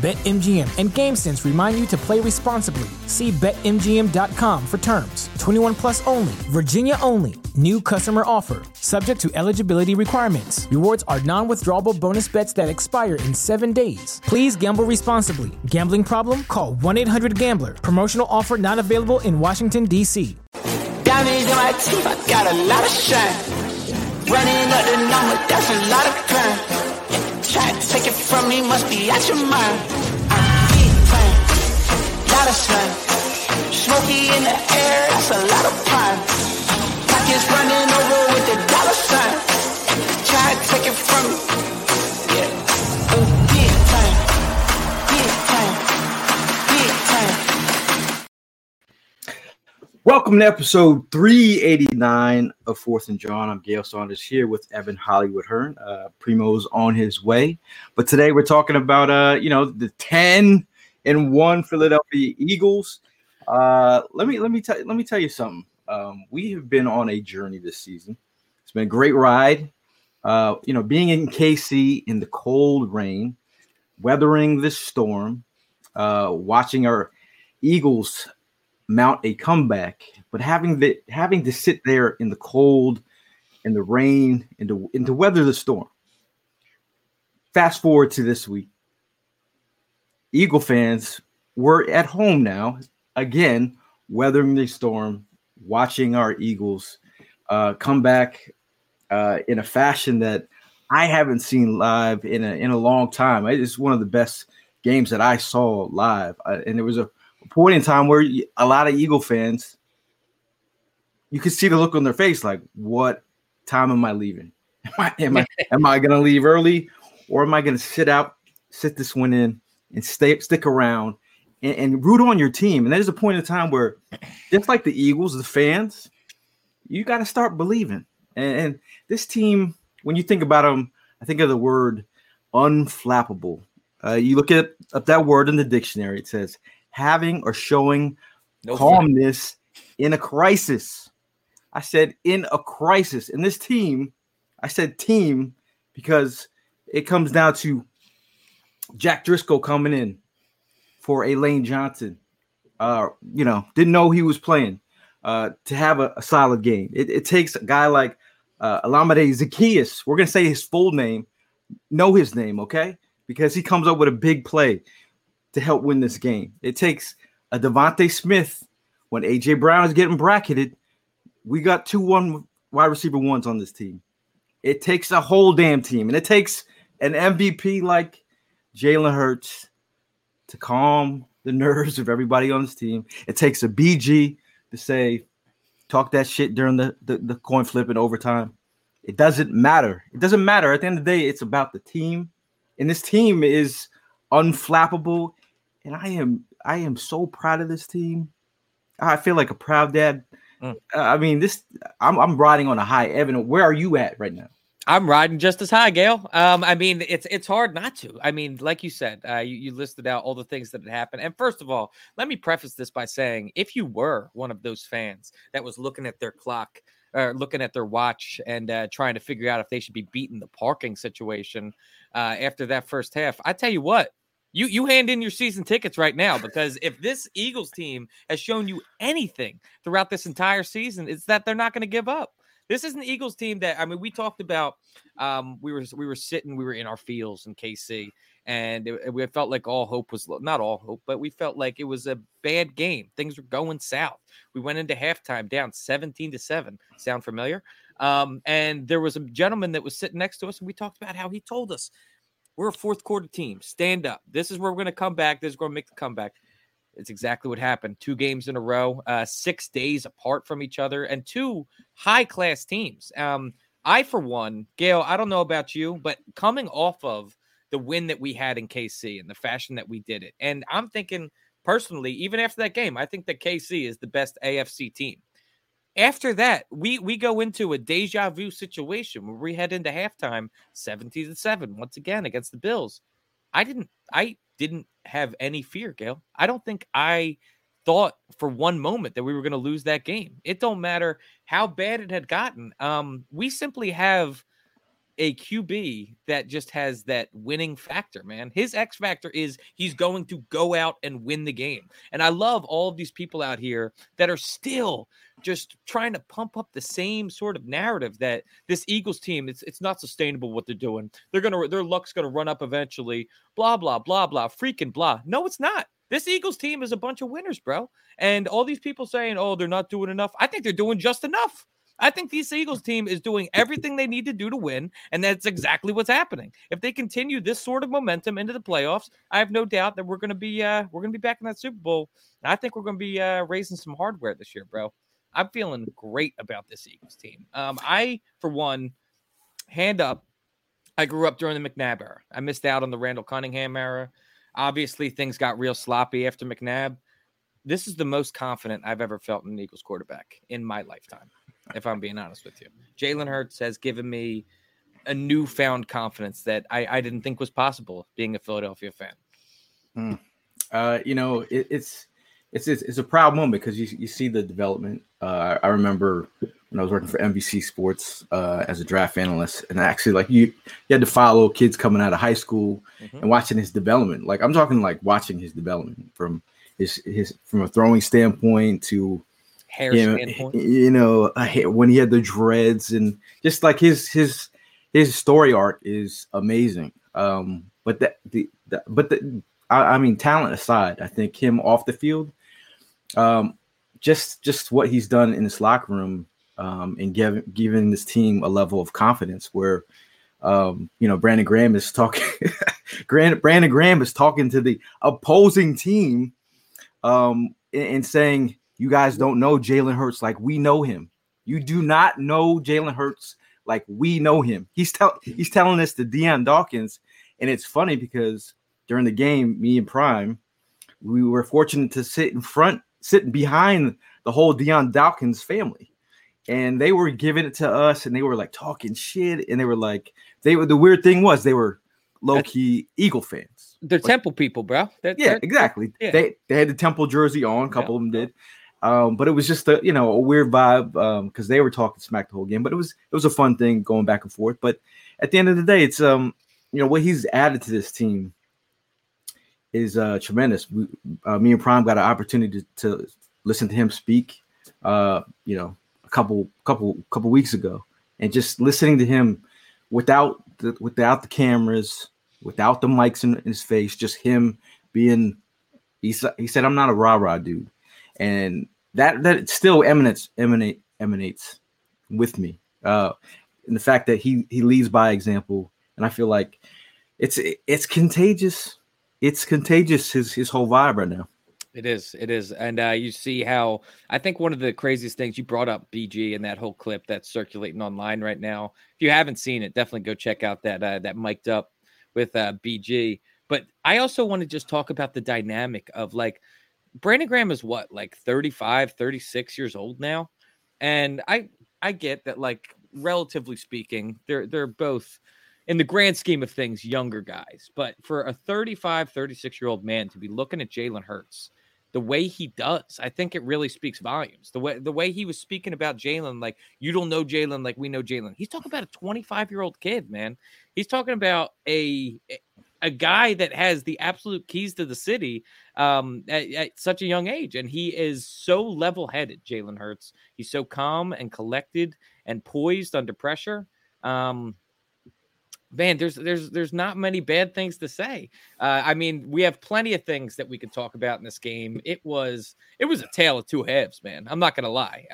BetMGM and GameSense remind you to play responsibly. See BetMGM.com for terms. 21 plus only. Virginia only. New customer offer. Subject to eligibility requirements. Rewards are non-withdrawable bonus bets that expire in 7 days. Please gamble responsibly. Gambling problem? Call 1-800-GAMBLER. Promotional offer not available in Washington, D.C. Diamonds in my teeth, I got a lot of shine. Running up the number, that's a lot of crime. Try to take it from me, must be out your mind. I keep playing, lot of slime. Smoky in the air, that's a lot of pine. Pockets running over with the dollar sign. Try to take it from me, yeah. Ooh, big time, big time, big time. Welcome to episode 389 of Fourth and John. I'm Gail Saunders here with Evan Hollywood Hearn. Primo's on his way, but today we're talking about the 10-1 Philadelphia Eagles. Let me tell you something. We have been on a journey this season. It's been a great ride. Being in KC in the cold rain, weathering this storm, watching our Eagles mount a comeback, but having to sit there in the cold and the rain and to weather the storm. Fast forward to this week. Eagle fans were at home now, again, weathering the storm, watching our Eagles come back in a fashion that I haven't seen live in a long time. It's one of the best games that I saw live. And there was a point in time where a lot of Eagle fans, you could see the look on their face like, what time am I leaving? Am I going to leave early, or am I going to sit this one in and stick around and root on your team? And there's a point in time where, just like the Eagles, the fans, you got to start believing. And this team, when you think about them, I think of the word unflappable. You look up that word in the dictionary, it says having or showing calmness in a crisis. I said in a crisis. And this team, I said team because it comes down to Jack Driscoll coming in for a Lane Johnson. Didn't know he was playing to have a solid game. It takes a guy like Olamide Zaccheaus. We're going to say his full name. Know his name, okay? Because he comes up with a big play to help win this game. It takes a Devontae Smith. When A.J. Brown is getting bracketed, we got 2-1 wide receiver ones on this team. It takes a whole damn team, and it takes an MVP like Jalen Hurts to calm the nerves of everybody on this team. It takes a BG to say, talk that shit during the coin flip and overtime. It doesn't matter. It doesn't matter. At the end of the day, it's about the team, and this team is unflappable. And I am so proud of this team. I feel like a proud dad. I mean, I'm riding on a high. Evan, where are you at right now? I'm riding just as high, Gail. I mean, it's hard not to. I mean, like you said, you listed out all the things that had happened. And first of all, let me preface this by saying, if you were one of those fans that was looking at their clock or looking at their watch and trying to figure out if they should be beating the parking situation after that first half, I tell you what, You hand in your season tickets right now, because if this Eagles team has shown you anything throughout this entire season, it's that they're not going to give up. This is an Eagles team that, I mean, we talked about, we were in our fields in KC, and we felt like all hope was not all hope, but we felt like it was a bad game. Things were going south. We went into halftime down 17-7. Sound familiar? And there was a gentleman that was sitting next to us, and we talked about how he told us, we're a fourth quarter team. Stand up. This is where we're going to come back. This is where we're going to make the comeback. It's exactly what happened. 2 games in a row, 6 days apart from each other, and 2 high-class teams. I, for one, Gail, I don't know about you, but coming off of the win that we had in KC and the fashion that we did it, and I'm thinking personally, even after that game, I think that KC is the best AFC team. After that, we go into a deja vu situation where we head into halftime 17-7 once again against the Bills. I didn't have any fear, Gail. I don't think I thought for one moment that we were going to lose that game. It don't matter how bad it had gotten. We simply have a QB that just has that winning factor, man. His X factor is he's going to go out and win the game. And I love all of these people out here that are still just trying to pump up the same sort of narrative that this Eagles team, it's not sustainable what they're doing. Their luck's going to run up eventually, blah, blah, blah, blah, freaking blah. No, it's not. This Eagles team is a bunch of winners, bro. And all these people saying, oh, they're not doing enough. I think they're doing just enough. I think this Eagles team is doing everything they need to do to win, and that's exactly what's happening. If they continue this sort of momentum into the playoffs, I have no doubt that we're going to be back in that Super Bowl. And I think we're going to be raising some hardware this year, bro. I'm feeling great about this Eagles team. I, for one, hand up, I grew up during the McNabb era. I missed out on the Randall Cunningham era. Obviously, things got real sloppy after McNabb. This is the most confident I've ever felt in an Eagles quarterback in my lifetime. If I'm being honest with you, Jalen Hurts has given me a newfound confidence that I didn't think was possible being a Philadelphia fan. It's a proud moment because you see the development. I remember when I was working for NBC Sports as a draft analyst, and actually like you had to follow kids coming out of high school and watching his development. Like I'm talking like watching his development from his from a throwing standpoint to hair standpoint. When he had the dreads and just like his story arc is amazing. But talent aside, I think him off the field, just what he's done in this locker room, and giving this team a level of confidence where, Brandon Graham is talking. Brandon Graham is talking to the opposing team, and saying, you guys don't know Jalen Hurts like we know him. You do not know Jalen Hurts like we know him. He's telling this to Deion Dawkins, and it's funny because during the game, me and Prime, we were fortunate to sit behind the whole Deion Dawkins family, and they were giving it to us, and they were like talking shit, and the weird thing was they were low-key Eagle fans. They're like, Temple people, bro. Exactly. Yeah. They had the Temple jersey on. A couple of them did. But it was just a weird vibe because they were talking smack the whole game. But it was a fun thing going back and forth. But at the end of the day, it's what he's added to this team is tremendous. Me and Prime got an opportunity to listen to him speak, a couple weeks ago, and just listening to him without the cameras, without the mics in his face, just him being. He said, "I'm not a rah-rah dude." And that still emanates with me, and the fact that he leads by example, and I feel like it's contagious. It's contagious his whole vibe right now. It is, and you see how I think one of the craziest things you brought up, BG, in that whole clip that's circulating online right now. If you haven't seen it, definitely go check out that mic'd up with BG. But I also want to just talk about the dynamic of like. Brandon Graham is what, like 35, 36 years old now. And I get that, like, relatively speaking, they're both in the grand scheme of things, younger guys. But for a 35, 36-year-old man to be looking at Jalen Hurts the way he does, I think it really speaks volumes. The way he was speaking about Jalen, like, you don't know Jalen like we know Jalen. He's talking about a 25-year-old kid, man. He's talking about a guy that has the absolute keys to the city at such a young age. And he is so level-headed, Jalen Hurts. He's so calm and collected and poised under pressure. Man, there's not many bad things to say. We have plenty of things that we could talk about in this game. It was a tale of two halves, man. I'm not going to lie.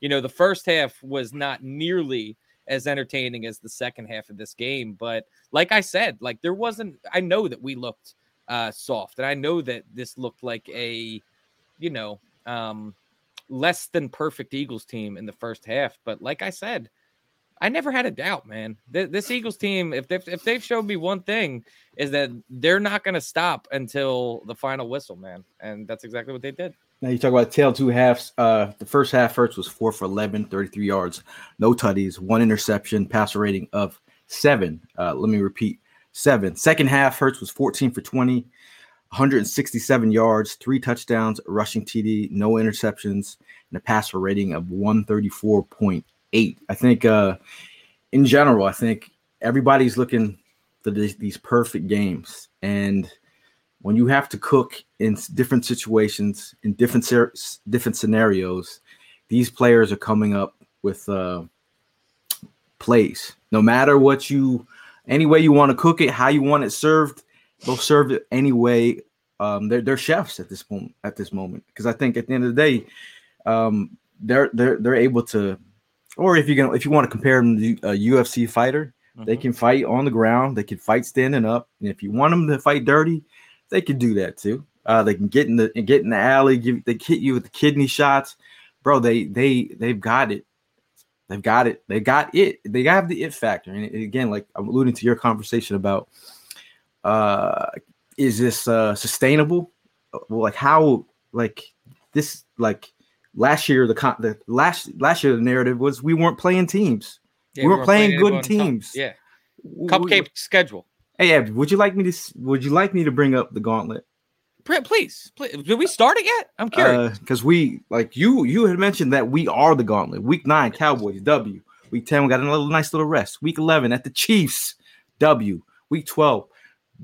The first half was not nearly as entertaining as the second half of this game. But like I said, like there wasn't, I know that we looked soft. And I know that this looked like a, less than perfect Eagles team in the first half. But like I said, I never had a doubt, man. This Eagles team, if they've showed me one thing, is that they're not going to stop until the final whistle, man. And that's exactly what they did. Now you talk about tail two halves. The first half, Hurts was 4 for 11, 33 yards, no tutties, one interception, passer rating of 7. Let me repeat, 7. Second half, Hurts was 14 for 20, 167 yards, 3 touchdowns, rushing TD, no interceptions, and a passer rating of 134.8. I think in general, I think everybody's looking for these perfect games. And when you have to cook in different situations, in different scenarios, these players are coming up with plays. No matter what any way you want to cook it, how you want it served, they'll serve it anyway. They're chefs at this moment. Because I think at the end of the day, they're able to. Or if you want to compare them to a UFC fighter, mm-hmm. They can fight on the ground. They can fight standing up. And if you want them to fight dirty, they can do that too. They can get in the alley. They hit you with the kidney shots, bro. They've got it. They've got it. They got it. They have the it factor. And again, like I'm alluding to your conversation about, is this sustainable? Well, like how? Like this? Like. Last year, the narrative was we weren't playing teams. Yeah, we weren't playing good teams. Cupcake schedule. Hey, Abby, would you like me to bring up the gauntlet? Please. Did we start it yet? I'm curious. Because you had mentioned that we are the gauntlet. Week 9, Cowboys, W. Week 10, we got another nice little rest. Week 11 at the Chiefs, W. Week 12,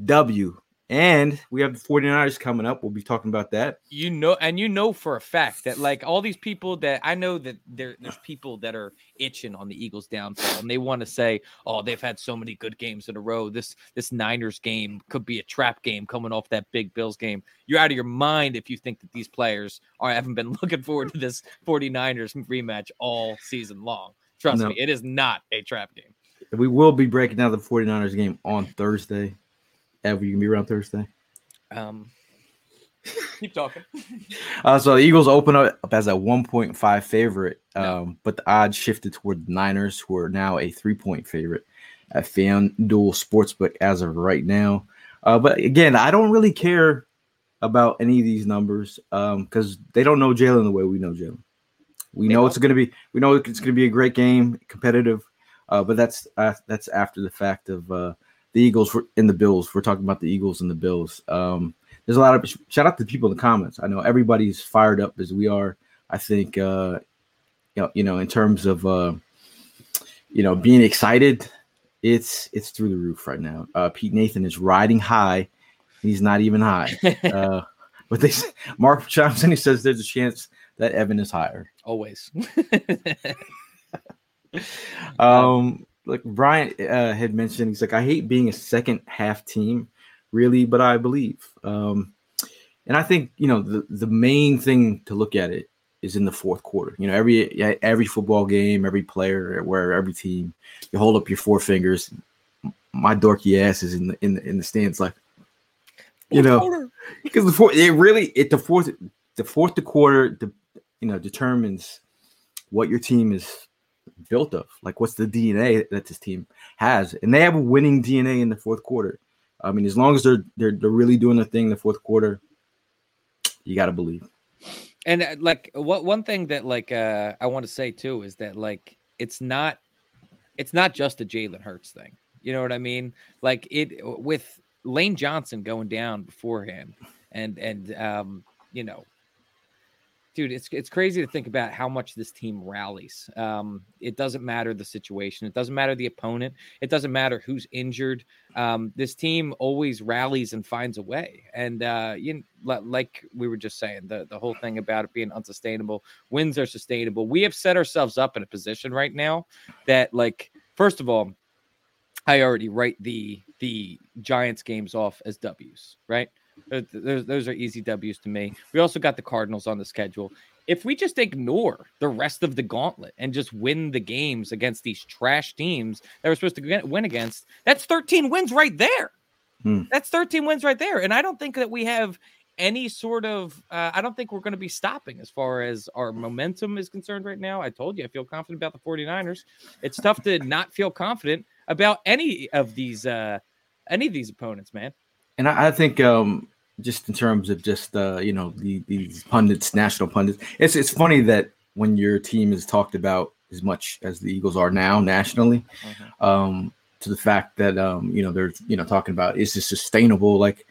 W. And we have the 49ers coming up. We'll be talking about that. You know for a fact that like all these people that I know that there's people that are itching on the Eagles' downfall, and they want to say, oh, they've had so many good games in a row. This Niners game could be a trap game coming off that big Bills game. You're out of your mind if you think that these players haven't been looking forward to this 49ers rematch all season long. Trust me, it is not a trap game. We will be breaking down the 49ers game on Thursday. Evan, you can be around Thursday. Keep talking. So the Eagles open up as a 1.5 favorite, but the odds shifted toward the Niners, who are now a 3-point favorite at FanDuel Sportsbook as of right now. But again, I don't really care about any of these numbers because they don't know Jalen the way we know Jalen. We know it's gonna be a great game, competitive, but that's after the fact of. The Eagles and the Bills. We're talking about the Eagles and the Bills. There's a lot of shout out to people in the comments. I know everybody's fired up as we are. I think, in terms of, being excited, it's through the roof right now. Pete Nathan is riding high. He's not even high. But Mark Johnson, he says there's a chance that Evan is higher. Always. Like Brian had mentioned, he's like, I hate being a second half team, really, but I believe. And I think, the main thing to look at it is in the fourth quarter. Every football game, every player, every team, you hold up your four fingers. My dorky ass is in the stands, like, because the fourth quarter determines what your team is built of, like what's the DNA that this team has, and they have a winning DNA in the fourth quarter. I mean, as long as they're really doing their thing in the fourth quarter, you got to believe. And like what one thing that like I want to say too is that like it's not just a Jalen Hurts thing. You know what I mean? Like it with Lane Johnson going down beforehand, and. Dude, it's crazy to think about how much this team rallies. It doesn't matter the situation. It doesn't matter the opponent. It doesn't matter who's injured. This team always rallies and finds a way. And like we were just saying, the whole thing about it being unsustainable, wins are sustainable. We have set ourselves up in a position right now that, like, first of all, I already write the Giants games off as W's, right? Those are easy W's to me. We also got the Cardinals on the schedule. If we just ignore the rest of the gauntlet and just win the games against these trash teams that we're supposed to win against, that's 13 wins right there. That's 13 wins right there. And I don't think that we have any sort of, I don't think we're going to be stopping as far as our momentum is concerned right now. I told you, I feel confident about the 49ers. It's tough to not feel confident about any of these opponents, man. And I think, just in terms of just, you know, these pundits, national pundits, it's funny that when your team is talked about as much as the Eagles are now nationally, to the fact that, you know, they're, you know, talking about, is this sustainable? Like,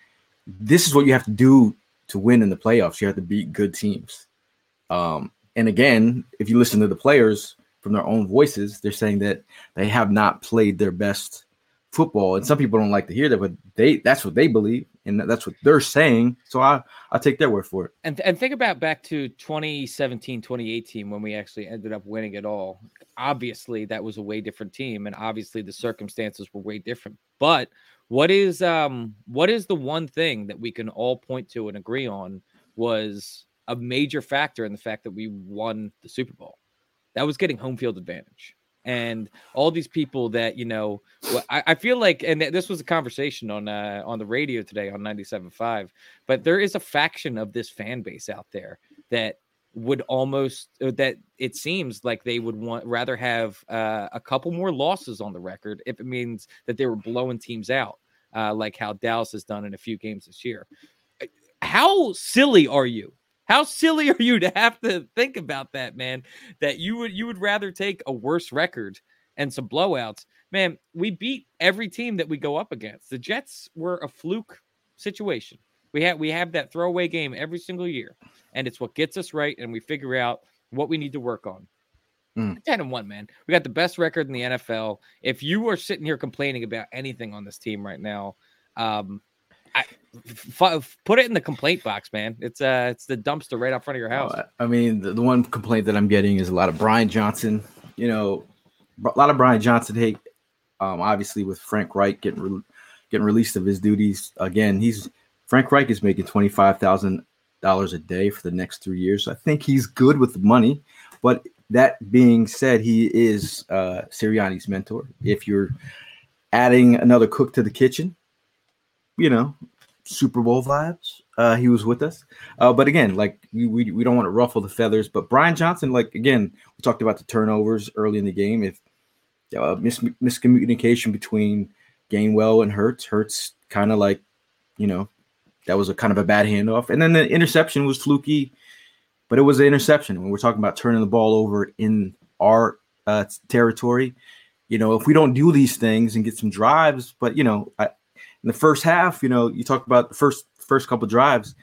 this is what you have to do to win in the playoffs. You have to beat good teams. And again, if you listen to the players from their own voices, they're saying that they have not played their best football. And some people don't like to hear that, but that's what they believe. And that's what they're saying. So I take their word for it. And think about back to 2017, 2018, when we actually ended up winning it all. Obviously, that was a way different team. And obviously, the circumstances were way different. But what is the one thing that we can all point to and agree on was a major factor in the fact that we won the Super Bowl? That was getting home field advantage. And all these people that, you know, I feel like, and this was a conversation on the radio today on 97.5, but there is a faction of this fan base out there that would almost, that it seems like they would rather have a couple more losses on the record if it means that they were blowing teams out, like how Dallas has done in a few games this year. How silly are you? How silly are you to have to think about that, man, that you would rather take a worse record and some blowouts? Man, we beat every team that we go up against. The Jets were a fluke situation. We have that throwaway game every single year, and it's what gets us right, and we figure out what we need to work on. 10-1, man. We got the best record in the NFL. If you are sitting here complaining about anything on this team right now, put it in the complaint box, man. It's the dumpster right out front of your house. I mean, the one complaint that I'm getting is a lot of Brian Johnson. You know, a lot of Brian Johnson hate. Obviously, with Frank Reich getting released of his duties again, Frank Reich is making $25,000 a day for the next 3 years. So I think he's good with the money, but that being said, he is Sirianni's mentor. If you're adding another cook to the kitchen, you know, Super Bowl vibes. He was with us. But again, like we don't want to ruffle the feathers, but Brian Johnson, like, again, we talked about the turnovers early in the game. If miscommunication between Gainwell and Hurts kind of like, you know, that was a kind of a bad handoff. And then the interception was fluky, but it was an interception. When we're talking about turning the ball over in our territory, you know, if we don't do these things and get some drives, but, you know, in the first half, you know, you talk about the first couple drives.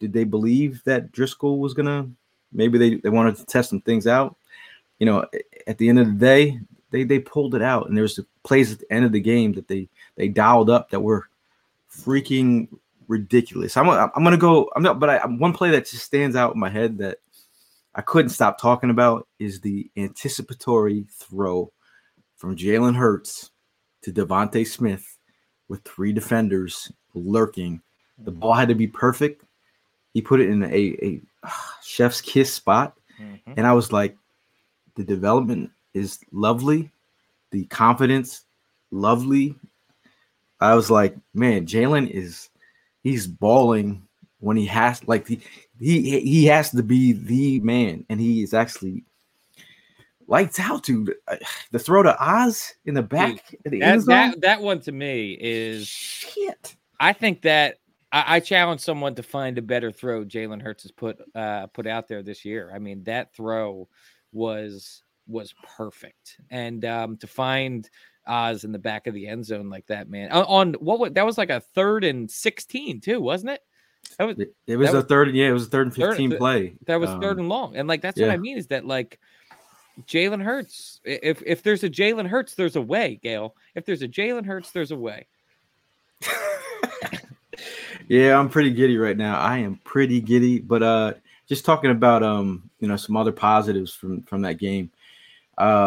Did they believe that Driscoll was going to – maybe they wanted to test some things out? You know, at the end of the day, they pulled it out. And there's the plays at the end of the game that they dialed up that were freaking ridiculous. I'm going to go – I'm not, but one play that just stands out in my head that I couldn't stop talking about is the anticipatory throw from Jalen Hurts to Devontae Smith with three defenders lurking. The ball had to be perfect. He put it in a chef's kiss spot. Mm-hmm. And I was like, the development is lovely. The confidence, lovely. I was like, man, Jalen he's balling when he has, like, he has to be the man. And he is actually lights out, dude. The throw to Oz in the back. Dude, of the end zone? That one to me is shit. I think that I challenge someone to find a better throw Jalen Hurts has put out there this year. I mean, that throw was perfect, and to find Oz in the back of the end zone like that, man. On that was like a 3rd and 16 too, wasn't it? It was a 3rd and 15 play. That was 3rd and long, and like that's what I mean is that like. Jalen Hurts. If there's a Jalen Hurts, there's a way, Gail. If there's a Jalen Hurts, there's a way. Yeah, I'm pretty giddy right now. I am pretty giddy, but just talking about you know, some other positives from that game. You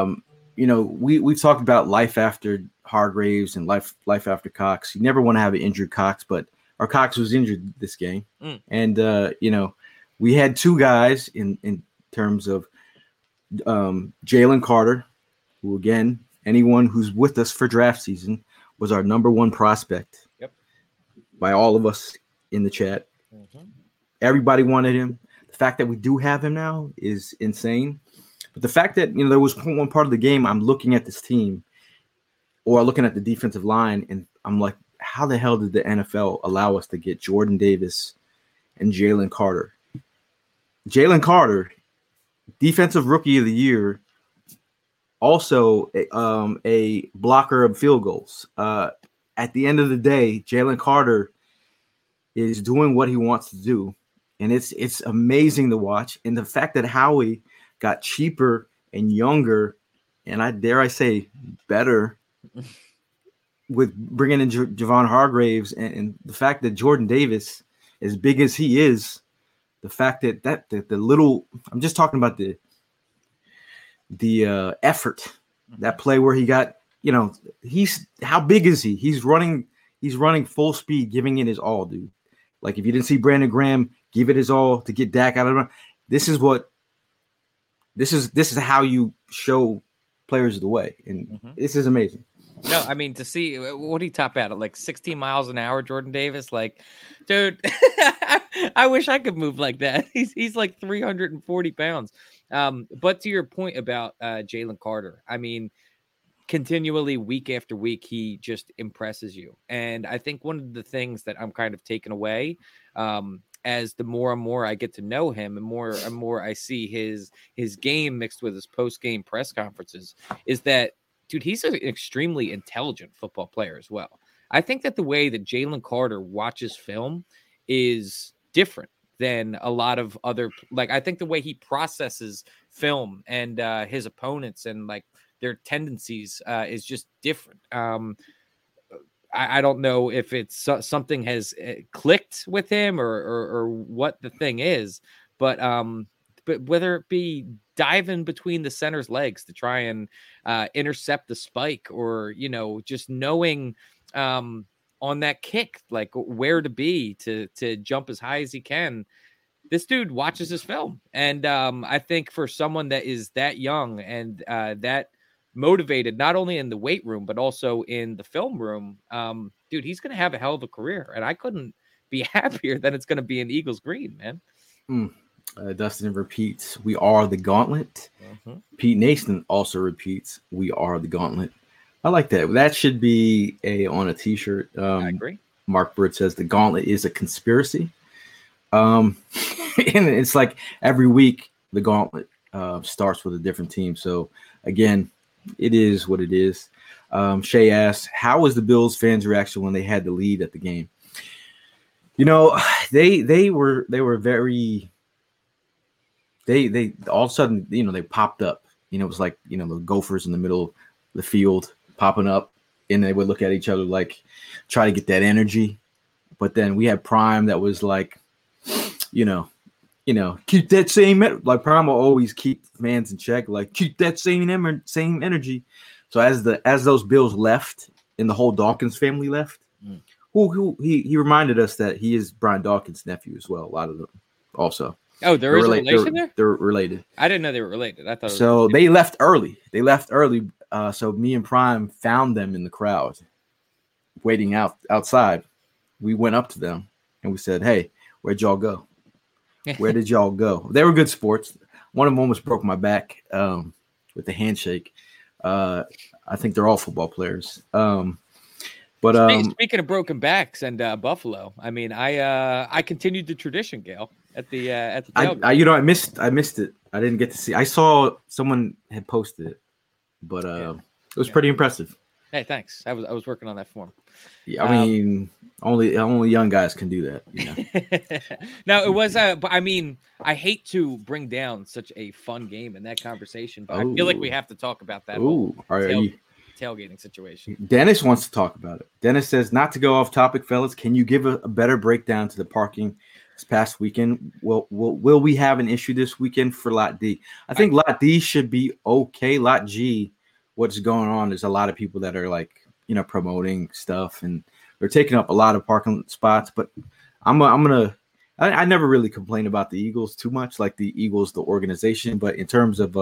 know, we talked about life after hard raves and life after Cox. You never want to have an injured Cox, but our Cox was injured this game, and you know, we had two guys in terms of. Jalen Carter, who again, anyone who's with us for draft season was our number one prospect. Yep. by all of us in the chat. Mm-hmm. Everybody wanted him. The fact that we do have him now is insane. But the fact that, you know, there was one part of the game I'm looking at this team or looking at the defensive line, and I'm like, how the hell did the NFL allow us to get Jordan Davis and Jalen Carter? Jalen Carter, defensive rookie of the year, also a blocker of field goals. At the end of the day, Jalen Carter is doing what he wants to do, and it's amazing to watch. And the fact that Howie got cheaper and younger, and I dare I say better, with bringing in Javon Hargraves, and the fact that Jordan Davis, as big as he is, the fact that the little – I'm just talking about the effort, that play where he got – you know, he's – how big is he? He's running full speed, giving it his all, dude. Like, if you didn't see Brandon Graham give it his all to get Dak out of the – This is how you show players the way, and this is amazing. No, I mean, to see what he top out at, like 16 miles an hour, Jordan Davis, like, dude, I wish I could move like that. He's like 340 pounds. But to your point about Jalen Carter, I mean, continually week after week, he just impresses you. And I think one of the things that I'm kind of taken away, as the more and more I get to know him and more I see his game mixed with his post-game press conferences, is that, dude, he's an extremely intelligent football player as well. I think that the way that Jalen Carter watches film is different than a lot of other, like, I think the way he processes film and his opponents and, like, their tendencies is just different. I don't know if it's something has clicked with him or what the thing is, but whether it be diving between the center's legs to try and intercept the spike, or, you know, just knowing on that kick, like, where to be to jump as high as he can. This dude watches his film. And I think for someone that is that young and that motivated, not only in the weight room but also in the film room, dude, he's gonna have a hell of a career, and I couldn't be happier that it's gonna be in Eagles green, man. Dustin repeats, "We are the gauntlet." Pete Nason also repeats, "We are the gauntlet." I like that. That should be on a t-shirt. I agree. Mark Bird says the gauntlet is a conspiracy, and it's like every week the gauntlet starts with a different team. So again, it is what it is. Shay asks, how was the Bills fans' reaction when they had the lead at the game? You know, they were very, they all of a sudden, you know, they popped up. You know, it was like, you know, the Gophers in the middle of the field popping up, and they would look at each other, like, try to get that energy. But then we had Prime that was like, you know, keep that same, like, Prime will always keep fans in check, like, keep that same energy. So as those Bills left and the whole Dawkins family left, who he reminded us that he is Brian Dawkins' nephew as well. A lot of them also. Oh, there is a relation there? They're related. I didn't know they were related. I thought so. They left early. So me and Prime found them in the crowd waiting outside. We went up to them and we said, "Hey, where'd y'all go? Where did y'all go?" They were good sports. One of them almost broke my back with the handshake. I think they're all football players. Speaking of broken backs and Buffalo, I mean, I continued the tradition, Gail, at the tailgate. I missed it. I didn't get to see. I saw someone had posted it, but it was pretty impressive. Hey, thanks. I was working on that form. Yeah, I mean, only young guys can do that. You know? No, it was. But I mean, I hate to bring down such a fun game in that conversation, but I feel like we have to talk about that tailgating situation. Dennis wants to talk about it. Dennis says, "Not to go off topic, fellas, can you give a better breakdown to the parking this past weekend? Will we have an issue this weekend for Lot D? I think Lot D should be okay. Lot G." What's going on is a lot of people that are, like, you know, promoting stuff, and they're taking up a lot of parking spots. But I never really complain about the Eagles too much, like the Eagles, the organization. But in terms of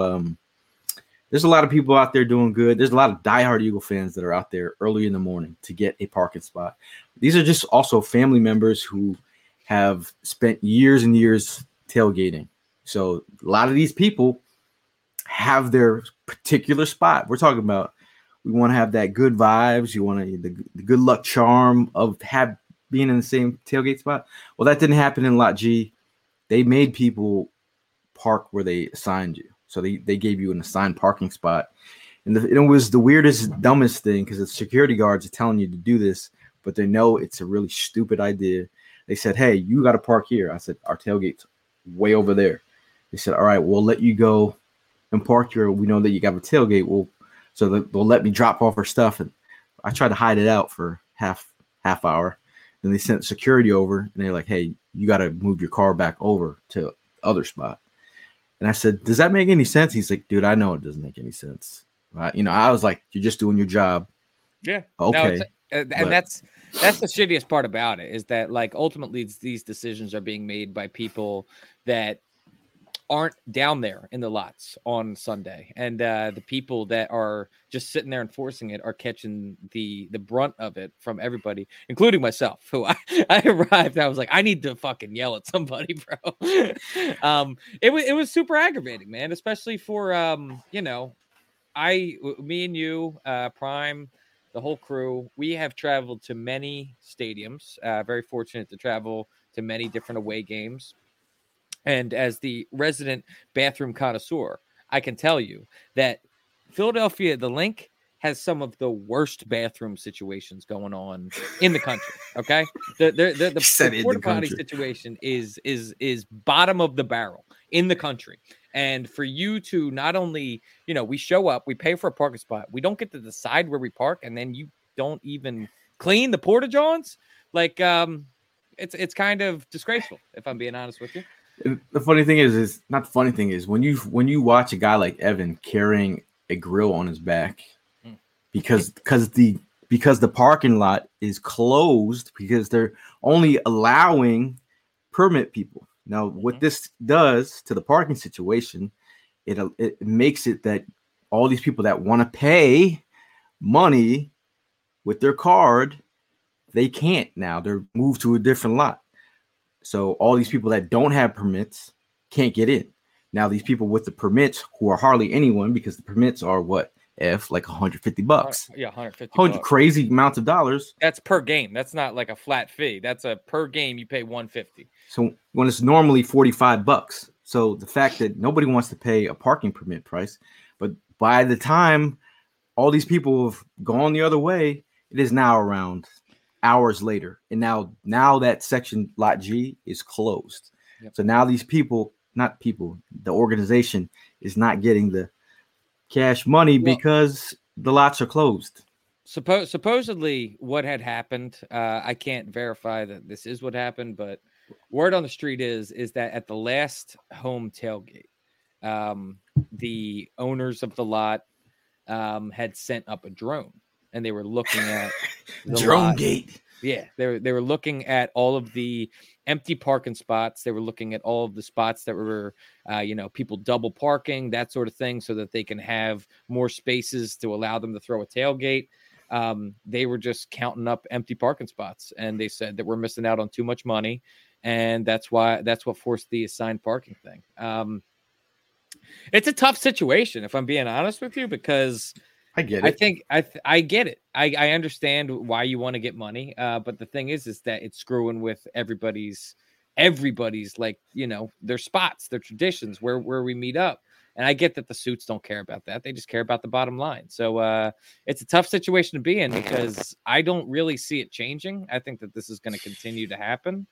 There's a lot of people out there doing good. There's a lot of diehard Eagle fans that are out there early in the morning to get a parking spot. These are just also family members who have spent years and years tailgating. So a lot of these people have their particular spot. We're talking about, we want to have that good vibes. You want to the good luck charm of being in the same tailgate spot. Well, that didn't happen in Lot G. They made people park where they assigned you. So they gave you an assigned parking spot. And it was the weirdest, dumbest thing, because the security guards are telling you to do this, but they know it's a really stupid idea. They said, hey, you got to park here. I said, our tailgate's way over there. They said, all right, we'll let you go and park here. We know that you got a tailgate. So they'll let me drop off our stuff. And I tried to hide it out for half hour. Then they sent security over, and they're like, hey, you got to move your car back over to other spot. And I said, does that make any sense? He's like, dude, I know it doesn't make any sense. Right? You know, I was like, you're just doing your job. Yeah. Okay. No, that's the shittiest part about it, is that, like, ultimately these decisions are being made by people that aren't down there in the lots on Sunday. And the people that are just sitting there enforcing it are catching the brunt of it from everybody, including myself, who I arrived. I was like, I need to fucking yell at somebody, bro. It was super aggravating, man, especially for, you know, me and you, Prime, the whole crew, we have traveled to many stadiums, very fortunate to travel to many different away games. And as the resident bathroom connoisseur, I can tell you that Philadelphia, the Link, has some of the worst bathroom situations going on in the country. Okay, the porta potty situation is bottom of the barrel in the country. And for you to not only, you know, we show up, we pay for a parking spot, we don't get to decide where we park, and then you don't even clean the porta johns. Like, it's kind of disgraceful, if I'm being honest with you. The funny thing is not the funny thing is when you watch a guy like Evan carrying a grill on his back because the parking lot is closed because they're only allowing permit people. Now, what this does to the parking situation, it makes it that all these people that want to pay money with their card, they can't now. They're moved to a different lot. So all these people that don't have permits can't get in. Now these people with the permits, who are hardly anyone, because the permits are like $150. Yeah, $150. Crazy amounts of dollars. That's per game. That's not like a flat fee. That's a per game you pay $150. So when it's normally $45. So the fact that nobody wants to pay a parking permit price, but by the time all these people have gone the other way, it is now around hours later, and now that section, Lot G, is closed. Yep. So now these people, the organization is not getting the cash money because the lots are closed. Supposedly, what had happened, I can't verify that this is what happened, but word on the street is that at the last home tailgate, the owners of the lot had sent up a drone. And they were looking at the drone gate. Yeah, they were looking at all of the empty parking spots. They were looking at all of the spots that were, you know, people double parking, that sort of thing, so that they can have more spaces to allow them to throw a tailgate. They were just counting up empty parking spots, and they said that we're missing out on too much money, and that's what forced the assigned parking thing. It's a tough situation, if I'm being honest with you, because. I get it. I get it. I understand why you want to get money. But the thing is that it's screwing with everybody's, like, you know, their spots, their traditions, where we meet up. And I get that the suits don't care about that. They just care about the bottom line. So it's a tough situation to be in, because I don't really see it changing. I think that this is going to continue to happen.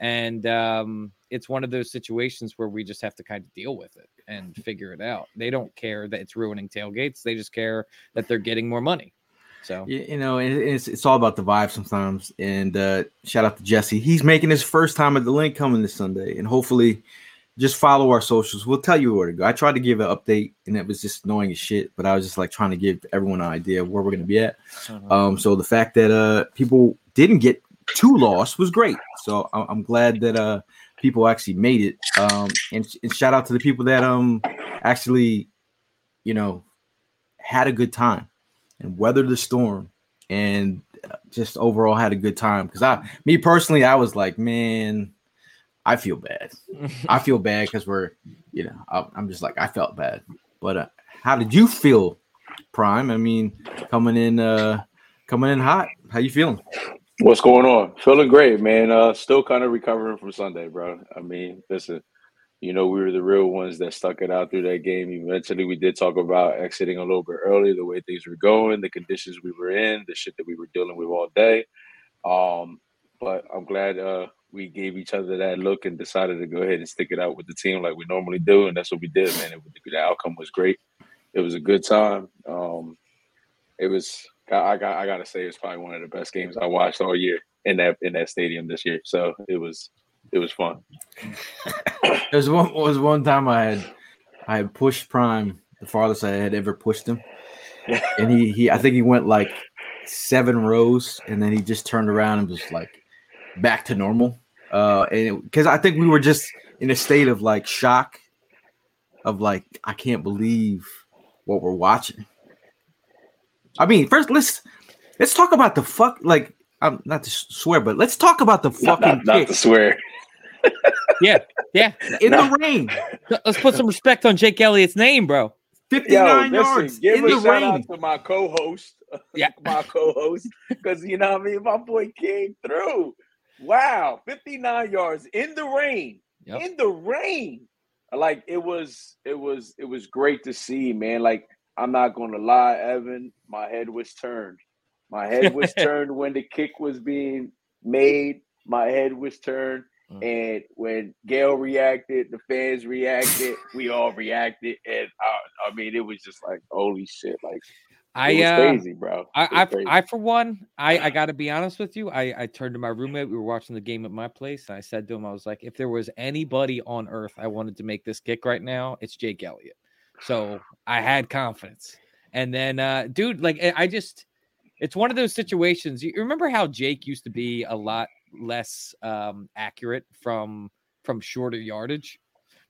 And it's one of those situations where we just have to kind of deal with it and figure it out. They don't care that it's ruining tailgates. They just care that they're getting more money. So, you know, it's all about the vibe sometimes. And shout out to Jesse. He's making his first time at the Link coming this Sunday. And hopefully just follow our socials. We'll tell you where to go. I tried to give an update, and it was just annoying as shit. But I was just like trying to give everyone an idea of where we're going to be at. So the fact that people didn't get too lost was great. So I'm glad that people actually made it. And shout out to the people that actually, you know, had a good time and weathered the storm and just overall had a good time. Because me personally, I was like, man, I feel bad. I feel bad because I'm just like, I felt bad. But how did you feel, Prime? I mean, coming in hot. How you feeling? What's going on? Feeling great, man. Still kind of recovering from Sunday, bro. I mean, listen, you know, we were the real ones that stuck it out through that game. Eventually, we did talk about exiting a little bit early, the way things were going, the conditions we were in, the shit that we were dealing with all day. But I'm glad we gave each other that look and decided to go ahead and stick it out with the team like we normally do, and that's what we did, man. The outcome was great. It was a good time. I gotta say, it's probably one of the best games I watched all year in that stadium this year. So it was fun. There was one time I had pushed Prime the farthest I had ever pushed him, and he I think he went like 7 rows, and then he just turned around and was like back to normal. And because I think we were just in a state of like shock, of like I can't believe what we're watching. I mean, first let's talk about the fuck. Like, I'm not to swear, but let's talk about the fucking kick. Not to swear. yeah. In the rain. Let's put some respect on Jake Elliott's name, bro. 59 yards in the rain. Give a shout out to my co-host. Yeah, my co-host, because you know what I mean. My boy came through. Wow, 59 yards in the rain. Yep. In the rain. Like it was great to see, man. Like, I'm not going to lie, Evan, my head was turned. My head was turned when the kick was being made. My head was turned. And when Gail reacted, the fans reacted, we all reacted. And I mean, it was just like, holy shit. Like, it was crazy, bro. I, for one, I got to be honest with you. I turned to my roommate. We were watching the game at my place. And I said to him, I was like, if there was anybody on earth I wanted to make this kick right now, it's Jake Elliott. So I had confidence. And then, dude, like it's one of those situations. You remember how Jake used to be a lot less accurate from shorter yardage?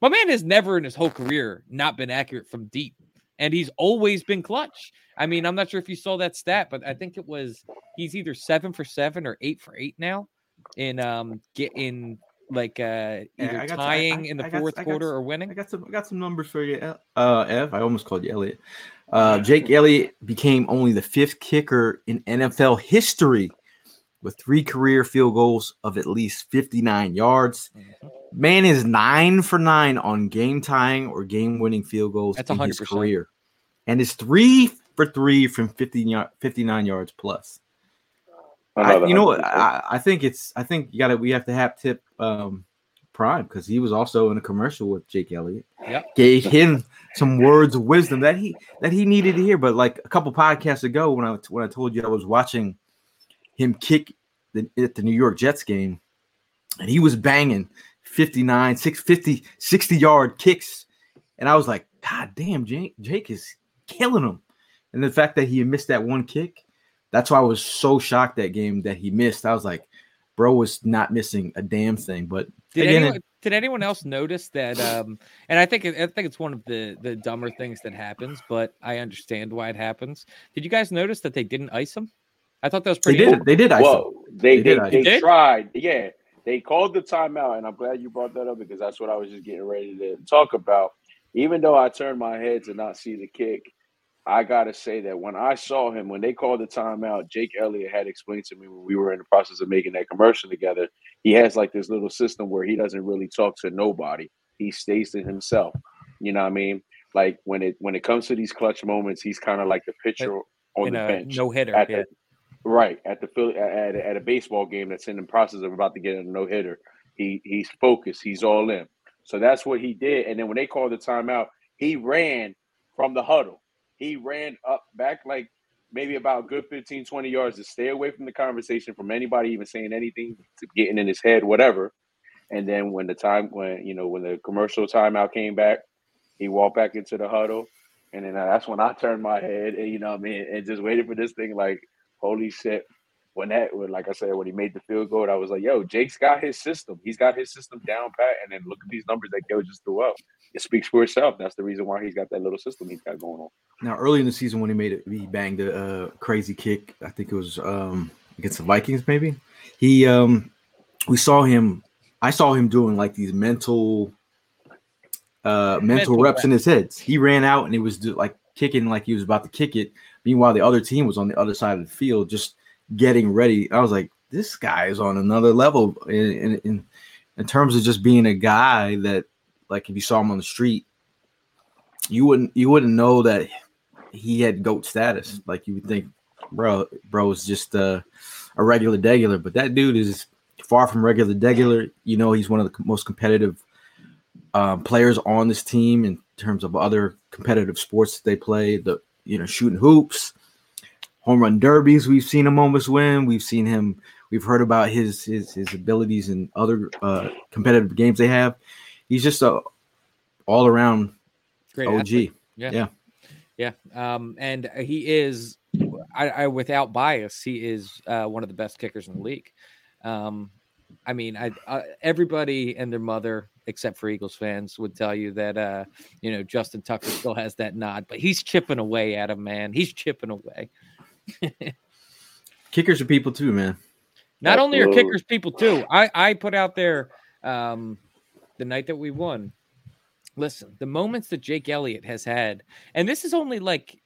My man has never in his whole career not been accurate from deep. And he's always been clutch. I mean, I'm not sure if you saw that stat, but I think it was he's either 7 for 7 or 8 for 8 now in the fourth quarter or winning. I got some numbers for you, Ev. I almost called you Elliott. Jake Elliott became only the 5th kicker in NFL history with 3 career field goals of at least 59 yards. Man is 9 for 9 on game-tying or game-winning field goals. That's in 100%. His career. And is 3 for 3 from 59 yards plus. I think we have to tip Prime, because he was also in a commercial with Jake Elliott. Yep. Gave him some words of wisdom that he needed to hear. But like a couple podcasts ago, when I told you I was watching him kick at the New York Jets game, and he was banging 59, 650, 60-yard kicks, and I was like, God damn, Jake is killing him. And the fact that he missed that one kick, that's why I was so shocked that game that he missed. I was like, bro was not missing a damn thing. But did anyone else notice that? And I think it's one of the dumber things that happens, but I understand why it happens. Did you guys notice that they didn't ice him? I thought that was pretty. They did ice him. They tried. Yeah, they called the timeout, and I'm glad you brought that up because that's what I was just getting ready to talk about. Even though I turned my head to not see the kick, I got to say that when I saw him, when they called the timeout, Jake Elliott had explained to me when we were in the process of making that commercial together, he has like this little system where he doesn't really talk to nobody. He stays to himself. You know what I mean? Like when it comes to these clutch moments, he's kind of like the pitcher on the bench. No-hitter. At a baseball game that's in the process of about to get a no-hitter. He's focused. He's all in. So that's what he did. And then when they called the timeout, he ran from the huddle. He ran up back like maybe about a good 15, 20 yards to stay away from the conversation, from anybody even saying anything, to getting in his head, whatever. And then when the commercial timeout came back, he walked back into the huddle. And then that's when I turned my head and, you know what I mean, and just waited for this thing like, holy shit, Like I said, when he made the field goal, I was like, yo, Jake's got his system. He's got his system down pat. And then look at these numbers that Gail just threw out. It speaks for itself. That's the reason why he's got that little system he's got going on. Now, early in the season when he made it, he banged a crazy kick. I think it was against the Vikings, maybe. He, we saw him. I saw him doing like these mental reps in his heads. He ran out and he was like kicking like he was about to kick it. Meanwhile, the other team was on the other side of the field just getting ready. I was like, this guy is on another level in terms of just being a guy that, like, if you saw him on the street, you wouldn't know that he had GOAT status. Like, you would think, bro is just a regular degular. But that dude is far from regular degular. You know, he's one of the most competitive players on this team in terms of other competitive sports that they play. The shooting hoops, home run derbies. We've seen him almost win. We've seen him. We've heard about his abilities in other competitive games they have. He's just a all around great OG. Athlete. Yeah. And he is, I without bias, he is one of the best kickers in the league. I mean, everybody and their mother, except for Eagles fans, would tell you that, Justin Tucker still has that nod, but he's chipping away at him, man. He's chipping away. Kickers are people too, man. Not only are kickers people too. I put out there the night that we won. Listen, the moments that Jake Elliott has had, and this is only like,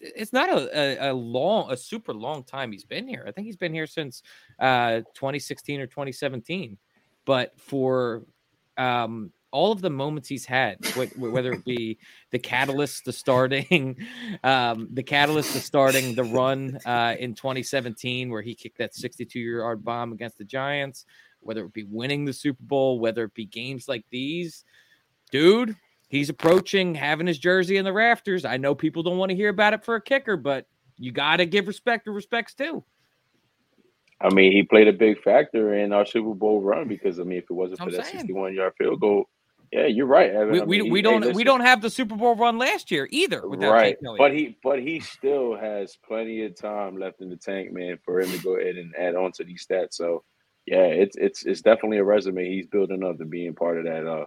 it's not a super long time he's been here. I think he's been here since 2016 or 2017. But for all of the moments he's had, whether it be the catalyst to starting the run in 2017, where he kicked that 62-yard bomb against the Giants, whether it be winning the Super Bowl, whether it be games like these, dude. He's approaching having his jersey in the rafters. I know people don't want to hear about it for a kicker, but you got to give respect to respects too. I mean, he played a big factor in our Super Bowl run because, I mean, if it wasn't for that 61-yard field goal, yeah, you're right, Evan. We don't have the Super Bowl run last year either. Right, but he still has plenty of time left in the tank, man, for him to go ahead and add on to these stats. So, yeah, it's definitely a resume he's building up to being part of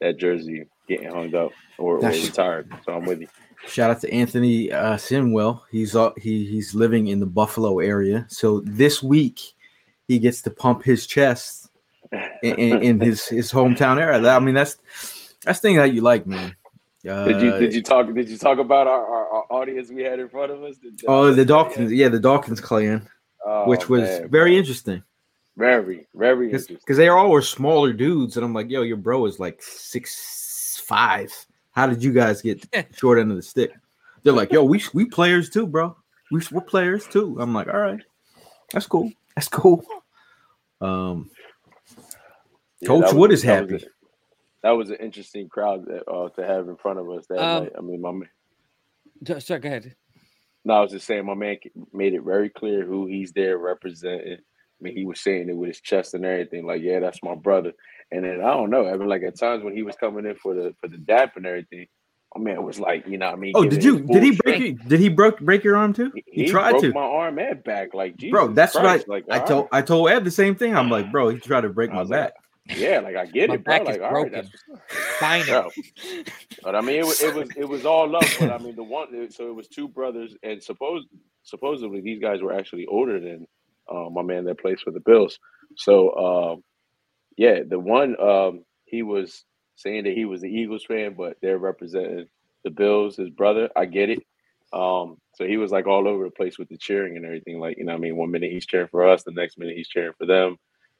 that jersey getting hung up or retired. So I'm with you. Shout out to Anthony Sinwell. He's living in the Buffalo area. So this week he gets to pump his chest in his hometown area. I mean, that's the thing that you like, man. Did you talk about our audience we had in front of us? The Dawkins, yeah, the Dawkins clan, which was very interesting. Very, very interesting. Because they all were smaller dudes, and I'm like, yo, your bro is like 6'5". How did you guys get short end of the stick? They're like, yo, we players too, bro. We're players too. I'm like, all right, that's cool. Yeah, Coach Wood is happy. That was an interesting crowd that, to have in front of us that night. I mean, my man. Sorry, go ahead. No, I was just saying, my man made it very clear who he's there representing. I mean, he was saying it with his chest and everything, like, yeah, that's my brother. And then I don't know, I mean, like at times when he was coming in for the dap and everything, oh man, it was like, you know what I mean? Oh, did he break your arm too? He tried broke to my arm and back, like, Jesus bro, that's Christ. Right. Like, I told Ed the same thing. I'm like, bro, he tried to break my back. Like, yeah, like I get it, bro. Like, all right, that's fine. But I mean, it was all love. But I mean, so it was two brothers, and supposedly these guys were actually older than my man that plays for the Bills. So, yeah, the one he was saying that he was the Eagles fan, but they're representing the Bills, his brother. I get it. So he was like all over the place with the cheering and everything. Like, you know what I mean? One minute he's cheering for us, the next minute he's cheering for them.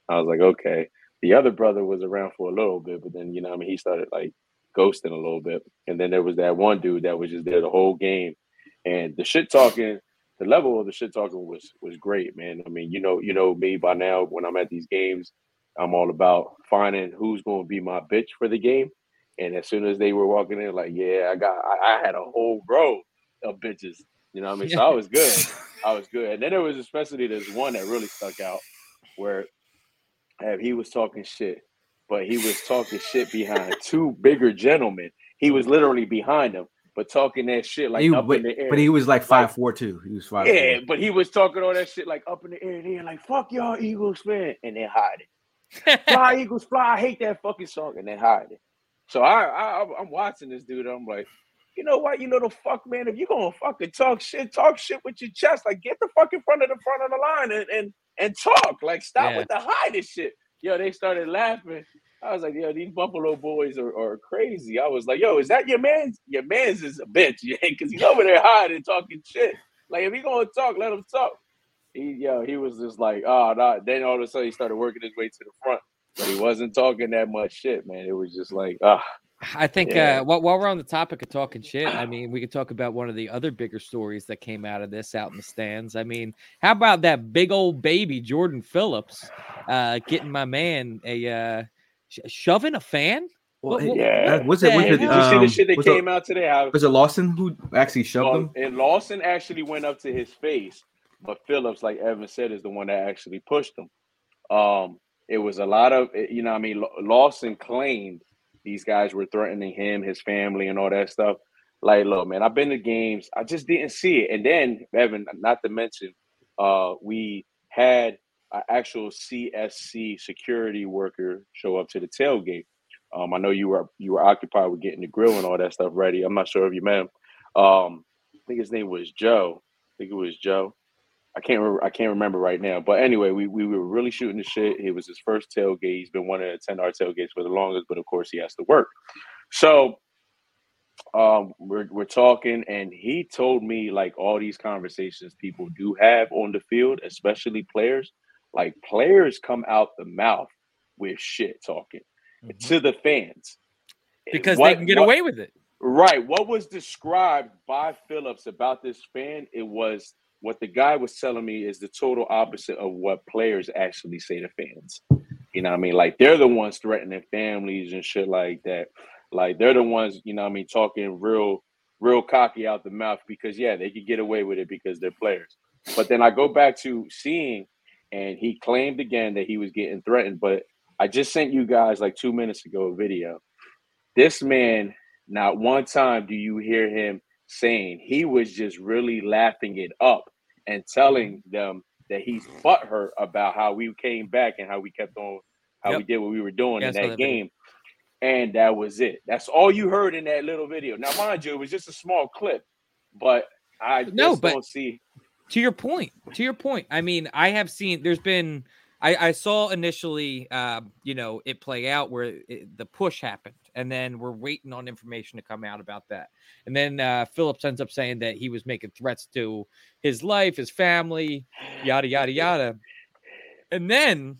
I was like, okay. The other brother was around for a little bit, but then, you know what I mean? He started like ghosting a little bit. And then there was that one dude that was just there the whole game. And the shit talking, the level of the shit talking was great, man. I mean, you know me by now, when I'm at these games, I'm all about finding who's going to be my bitch for the game. And as soon as they were walking in, like, yeah, I had a whole row of bitches. You know what I mean? Yeah. So I was good. And then there was especially this one that really stuck out where he was talking shit, but he was talking shit behind two bigger gentlemen. He was literally behind them. but talking that shit like in the air. But he was like 5'4" too. He was 5'4". Yeah, but he was talking all that shit like up in the air and like, fuck y'all Eagles, man. And then hide it. Fly Eagles, fly. I hate that fucking song. And then hide it. So I'm watching this dude. I'm like, you know what? You know the fuck, man? If you're going to fucking talk shit with your chest. Like, get the fuck in front of the line and talk. Like, stop with the hide and shit. Yo, they started laughing. I was like, yo, these Buffalo boys are crazy. I was like, yo, is that your man's? Your man's is a bitch, yeah, because he's over there hiding, talking shit. Like, if he going to talk, let him talk. He was just like, oh, nah. Then all of a sudden he started working his way to the front. But he wasn't talking that much shit, man. It was just like, ah. I think while we're on the topic of talking shit, I mean, we could talk about one of the other bigger stories that came out of this out in the stands. I mean, how about that big old baby Jordan Phillips getting my man a shoving a fan? Well, did you see the shit that came out today? Was it Lawson who actually shoved him? And Lawson actually went up to his face, but Phillips, like Evan said, is the one that actually pushed him. It was a lot of, you know, I mean, Lawson claimed these guys were threatening him, his family, and all that stuff. Like, look, man, I've been to games. I just didn't see it. And then, Evan, not to mention, we had an actual CSC security worker show up to the tailgate. I know you were occupied with getting the grill and all that stuff ready. I'm not sure if you met him. I think his name was Joe. I can't remember right now. But anyway, we were really shooting the shit. It was his first tailgate. He's been wanting to attend our tailgates for the longest, but of course he has to work. So we're talking, and he told me like all these conversations people do have on the field, especially players. Like players come out the mouth with shit talking to the fans. Because they can get away with it. Right. What was described by Phillips about this fan, it was – what the guy was telling me is the total opposite of what players actually say to fans. You know what I mean? Like, they're the ones threatening families and shit like that. Like, they're the ones, you know what I mean, talking real cocky out the mouth because, yeah, they could get away with it because they're players. But then I go back to seeing, and he claimed again that he was getting threatened. But I just sent you guys, like, 2 minutes ago, a video. This man, not one time do you hear him saying he was just really laughing it up and telling them that he's butthurt about how we came back and how we kept on, we did what we were doing in that game. And that was it. That's all you heard in that little video. Now, mind you, it was just a small clip, but don't see. To your point, I mean, I have seen, there's been, I saw initially, you know, it play out where the push happened. And then we're waiting on information to come out about that. And then Phillips ends up saying that he was making threats to his life, his family, yada, yada, yada. And then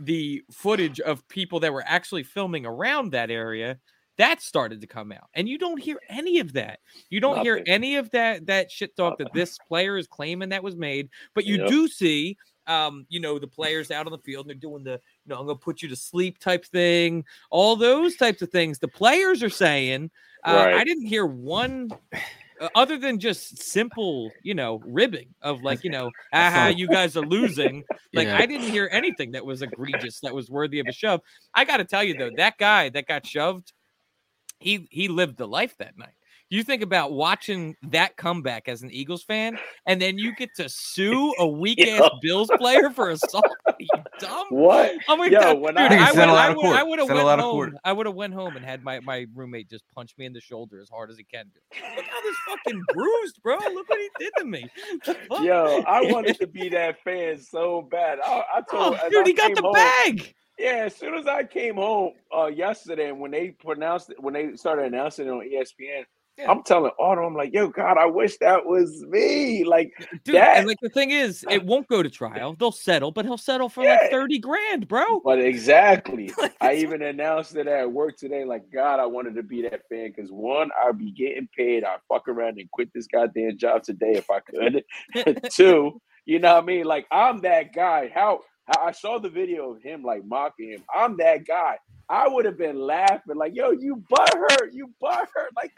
the footage of people that were actually filming around that area, that started to come out. And you don't hear any of that. You don't hear any of that shit talk that this player is claiming that was made. But you do see... you know, the players out on the field and they're doing the, you know, I'm going to put you to sleep type thing, all those types of things the players are saying. Right. I didn't hear one other than just simple, you know, ribbing of like, you know, you guys are losing. Like, yeah. I didn't hear anything that was egregious, that was worthy of a shove. I got to tell you, though, that guy that got shoved, he lived the life that night. You think about watching that comeback as an Eagles fan, and then you get to sue a weak-ass Bills player for assault. You dumb. What? I'm like, I would have went home and had my roommate just punch me in the shoulder as hard as he can do. Look how this fucking bruised, bro. Look what he did to me. Yo, I wanted to be that fan so bad. I told dude, he got the bag. Yeah, as soon as I came home yesterday, and when they started announcing it on ESPN. Yeah. I'm telling Otto, I'm like, yo, God, I wish that was me. Like, dude, that. And like the thing is, it won't go to trial. They'll settle, but he'll settle for like $30,000, bro. But exactly. I even announced it at work today. Like, God, I wanted to be that fan because one, I'd be getting paid. I'd fuck around and quit this goddamn job today if I could. Two, you know what I mean? Like, I'm that guy. How I saw the video of him like mocking him. I'm that guy. I would have been laughing like, yo, you butthurt. Like,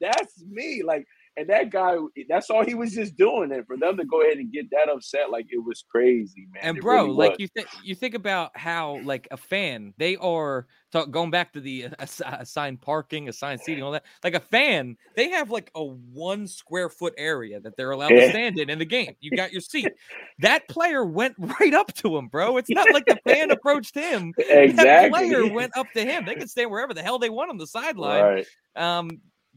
that's me. Like, And that guy, that's all he was just doing. And for them to go ahead and get that upset, like, it was crazy, man. And, bro, really, like, you think about how, like, a fan, they are going back to the assigned parking, assigned seating, all that. Like, a fan, they have, like, a 1 square foot area that they're allowed to stand in the game. You got your seat. That player went right up to him, bro. It's not like the fan approached him. Exactly. That player went up to him. They can stand wherever the hell they want on the sideline. Right.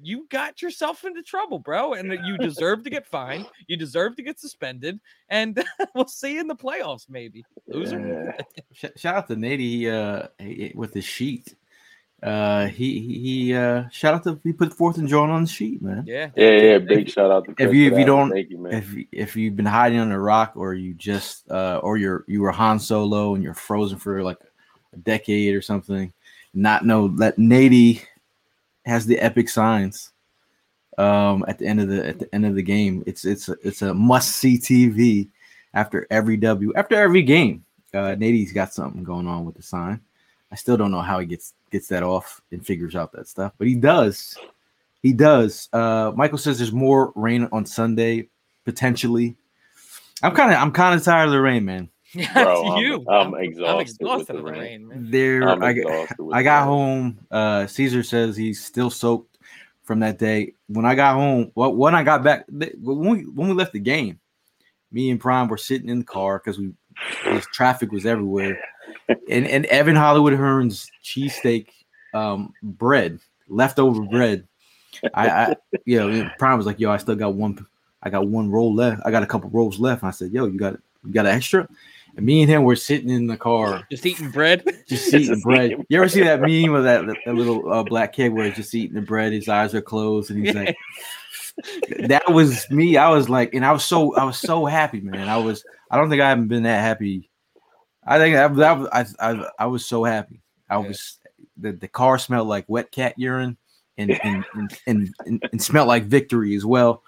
You got yourself into trouble, bro, and you deserve to get fined. You deserve to get suspended, and we'll see you in the playoffs, maybe. Loser. Yeah. Shout out to Nady with the sheet. Shout out to he put Fourth and John on the sheet, man. Yeah. Big shout out to Chris. If you've been hiding under a rock, or you just or you were Han Solo and you're frozen for like a decade or something, not know that Nady has the epic signs at the end of the game. It's a must see TV after every game. Nady's got something going on with the sign. I still don't know how he gets that off and figures out that stuff, but he does. He does. Michael says there's more rain on Sunday potentially. I'm kind of tired of the rain, man. Bro, I'm exhausted with the rain, man. I got home. Caesar says he's still soaked from that day. When I got home, when I got back, when we left the game, me and Prime were sitting in the car because traffic was everywhere, and Evan Hollywood Hearn's cheesesteak bread, leftover bread. Prime was like, "Yo, I got one roll left. I got a couple rolls left." And I said, "Yo, you got an extra?" And me and him were sitting in the car. Just eating bread? Just eating bread. You ever see that meme of that little black kid where he's just eating the bread, his eyes are closed, and he's like, that was me. I was like, and I was so happy, man. I don't think I haven't been that happy. I was so happy. The car smelled like wet cat urine and smelled like victory as well.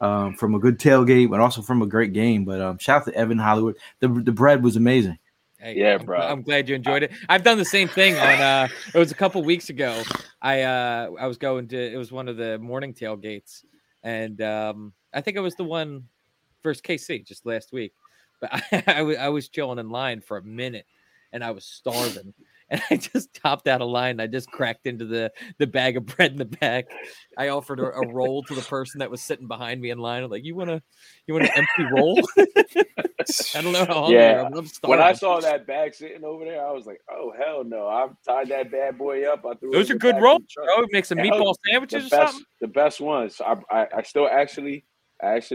From a good tailgate, but also from a great game. But shout out to Evan Hollywood. The bread was amazing. Hey, yeah, bro. I'm glad you enjoyed it. I've done the same thing on. It was a couple weeks ago. I was going to. It was one of the morning tailgates, and I think it was the one versus KC just last week. But I was chilling in line for a minute, and I was starving. And I just topped out of line. I just cracked into the bag of bread in the back. I offered a roll to the person that was sitting behind me in line. I'm like, you want an empty roll? I don't know how hungry I am. When I saw that bag sitting over there, I was like, oh, hell no. I tied that bad boy up. I threw Those it are good rolls, bro. Make some meatball sandwiches or something. The best ones. I still actually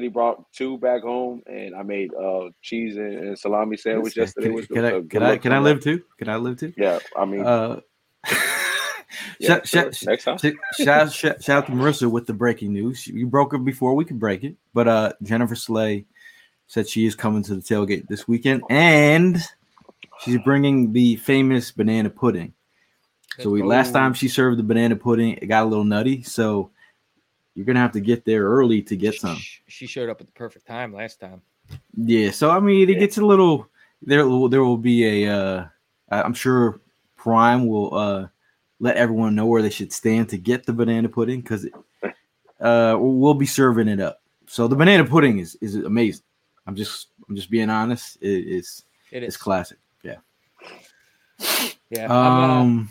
brought 2 back home, and I made cheese and salami sandwich yesterday. Can I live too? Yeah, I mean. Yeah, next time. Shout out to Marissa with the breaking news. You broke it before we could break it, but Jennifer Slay said she is coming to the tailgate this weekend, and she's bringing the famous banana pudding. So last time she served the banana pudding, it got a little nutty, so. You're going to have to get there early to get some. She showed up at the perfect time last time. Yeah, so, I mean, it gets a little – there will be a I'm sure Prime will let everyone know where they should stand to get the banana pudding because we'll be serving it up. So the banana pudding is amazing. I'm just being honest. It is classic. Yeah. I'm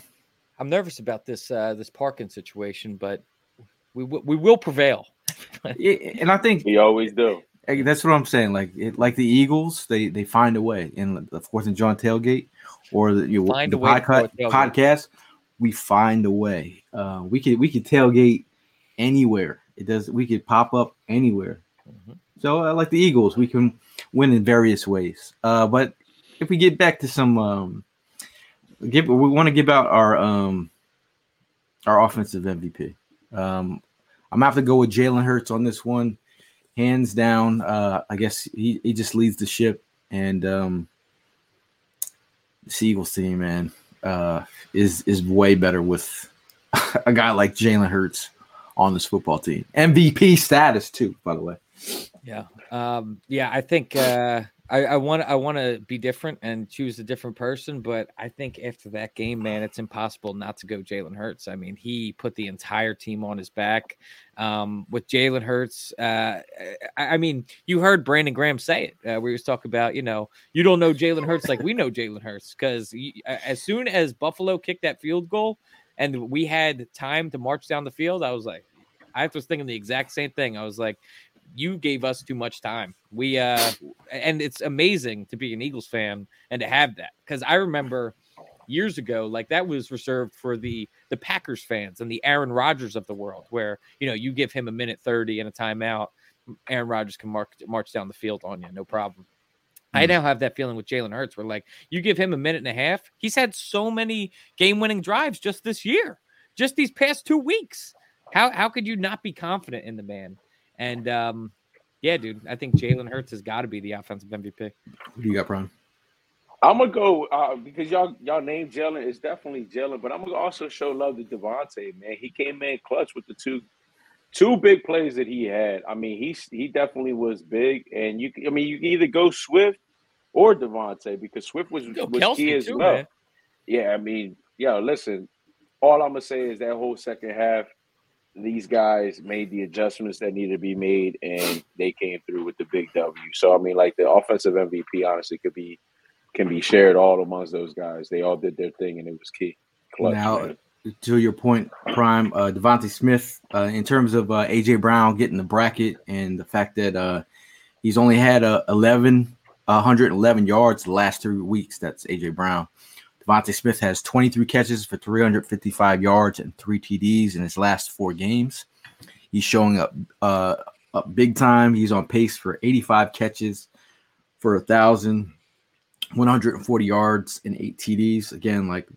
nervous about this parking situation, but – We will prevail. And I think we always do. That's what I'm saying. Like the Eagles, they find a way in the Fourth and John tailgate or the podcast. We find a way. We could tailgate anywhere. We could pop up anywhere. Mm-hmm. So like the Eagles, we can win in various ways. But if we get back to some, we want to give out our offensive MVP. I'm gonna have to go with Jalen Hurts on this one, hands down. I guess he just leads the ship, and the Eagles team, man, is way better with a guy like Jalen Hurts on this football team. MVP status too, by the way. Yeah, I think I want to be different and choose a different person, but I think after that game, man, it's impossible not to go Jalen Hurts. I mean, he put the entire team on his back. With Jalen Hurts, I mean, you heard Brandon Graham say it, where he was talking about, you know, you don't know Jalen Hurts like we know Jalen Hurts, because as soon as Buffalo kicked that field goal and we had time to march down the field, I was like, I was thinking the exact same thing. I was like, you gave us too much time. We and it's amazing to be an Eagles fan and to have that, because I remember years ago, like, that was reserved for the Packers fans and the Aaron Rodgers of the world, where, you know, you give him a minute 30 and a timeout, Aaron Rodgers can march down the field on you, no problem. I now have that feeling with Jalen Hurts, where, like, you give him a minute and a half, he's had so many game-winning drives just this year, just these past 2 weeks. How could you not be confident in the man? And, yeah, dude, I think Jalen Hurts has got to be the offensive MVP. Who do you got, Brian? I'm going to go, because y'all named Jalen. It's definitely Jalen, but I'm going to also show love to Devontae, man. He came in clutch with the two big plays that he had. I mean, he definitely was big. And, you can either go Swift or Devontae, because Swift was key as well. Man. Yeah, I mean, listen, all I'm going to say is that whole second half, these guys made the adjustments that needed to be made, and they came through with the big W. So, I mean, like, the offensive MVP honestly can be shared all amongst those guys. They all did their thing, and it was key. Clutch, now, man. To your point, Prime, Devontae Smith, in terms of A.J. Brown getting the bracket and the fact that he's only had 111 yards the last 3 weeks, that's A.J. Brown. Devontae Smith has 23 catches for 355 yards and 3 TDs in his last 4 games. He's showing up big time. He's on pace for 85 catches for 1,140 yards and 8 TDs. Again, like,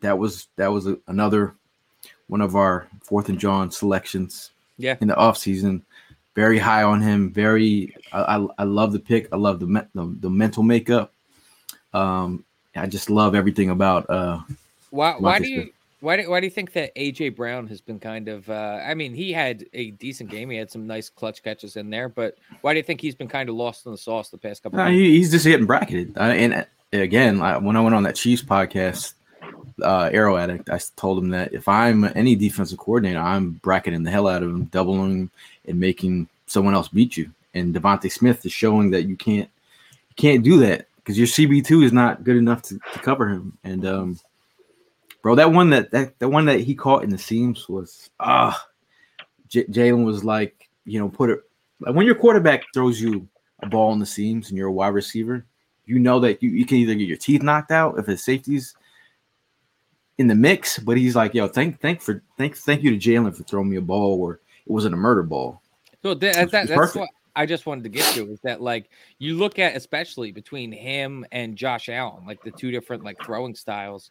that was another one of our Fourth and John selections in the offseason. Very high on him. Very, I love the pick. I love the mental makeup. I just love everything about. Why do you think that A.J. Brown has been kind of? I mean, he had a decent game. He had some nice clutch catches in there, but why do you think he's been kind of lost in the sauce the past couple? Of He's just getting bracketed. And again, when I went on that Chiefs podcast, Arrow Addict, I told him that if I'm any defensive coordinator, I'm bracketing the hell out of him, doubling and making someone else beat you. And Devontae Smith is showing that you can't do that, because your CB2 is not good enough to cover him. And bro, that one that he caught in the seams was Jalen was like, you know, put it, like, when your quarterback throws you a ball in the seams and you're a wide receiver, you know that you can either get your teeth knocked out if his safety's in the mix, but he's like, yo, thank you to Jalen for throwing me a ball where it wasn't a murder ball. So that's what I just wanted to get to, is that, like, you look at, especially between him and Josh Allen, like, the two different, like, throwing styles,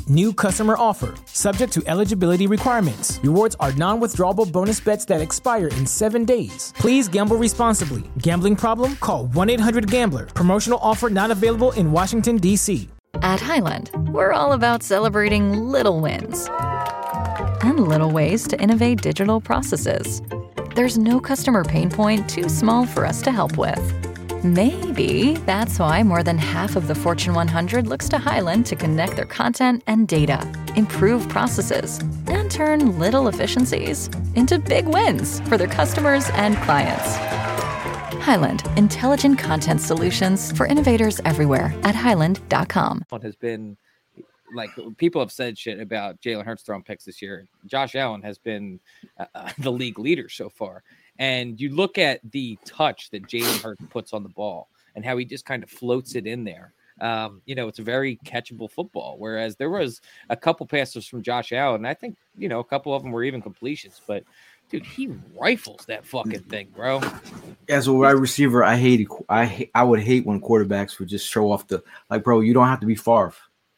New customer offer. Subject to eligibility requirements. Rewards are non-withdrawable bonus bets that expire in 7 days. Please gamble responsibly. Gambling problem? Call 1-800-GAMBLER. Promotional offer not available in Washington, D.C. At Highland, we're all about celebrating little wins and little ways to innovate digital processes. There's no customer pain point too small for us to help with. Maybe that's why more than half of the Fortune 100 looks to Highland to connect their content and data, improve processes, and turn little efficiencies into big wins for their customers and clients. Highland, intelligent content solutions for innovators everywhere at highland.com. What has been, like, people have said shit about Jalen Hurts throwing picks this year. Josh Allen has been the league leader so far. And you look at the touch that Jalen Hurts puts on the ball and how he just kind of floats it in there. You know, it's a very catchable football, whereas there was a couple passes from Josh Allen. And I think, you know, a couple of them were even completions. But, dude, he rifles that fucking thing, bro. As a wide receiver, I would hate when quarterbacks would just show off the – like, bro, you don't have to be Favre.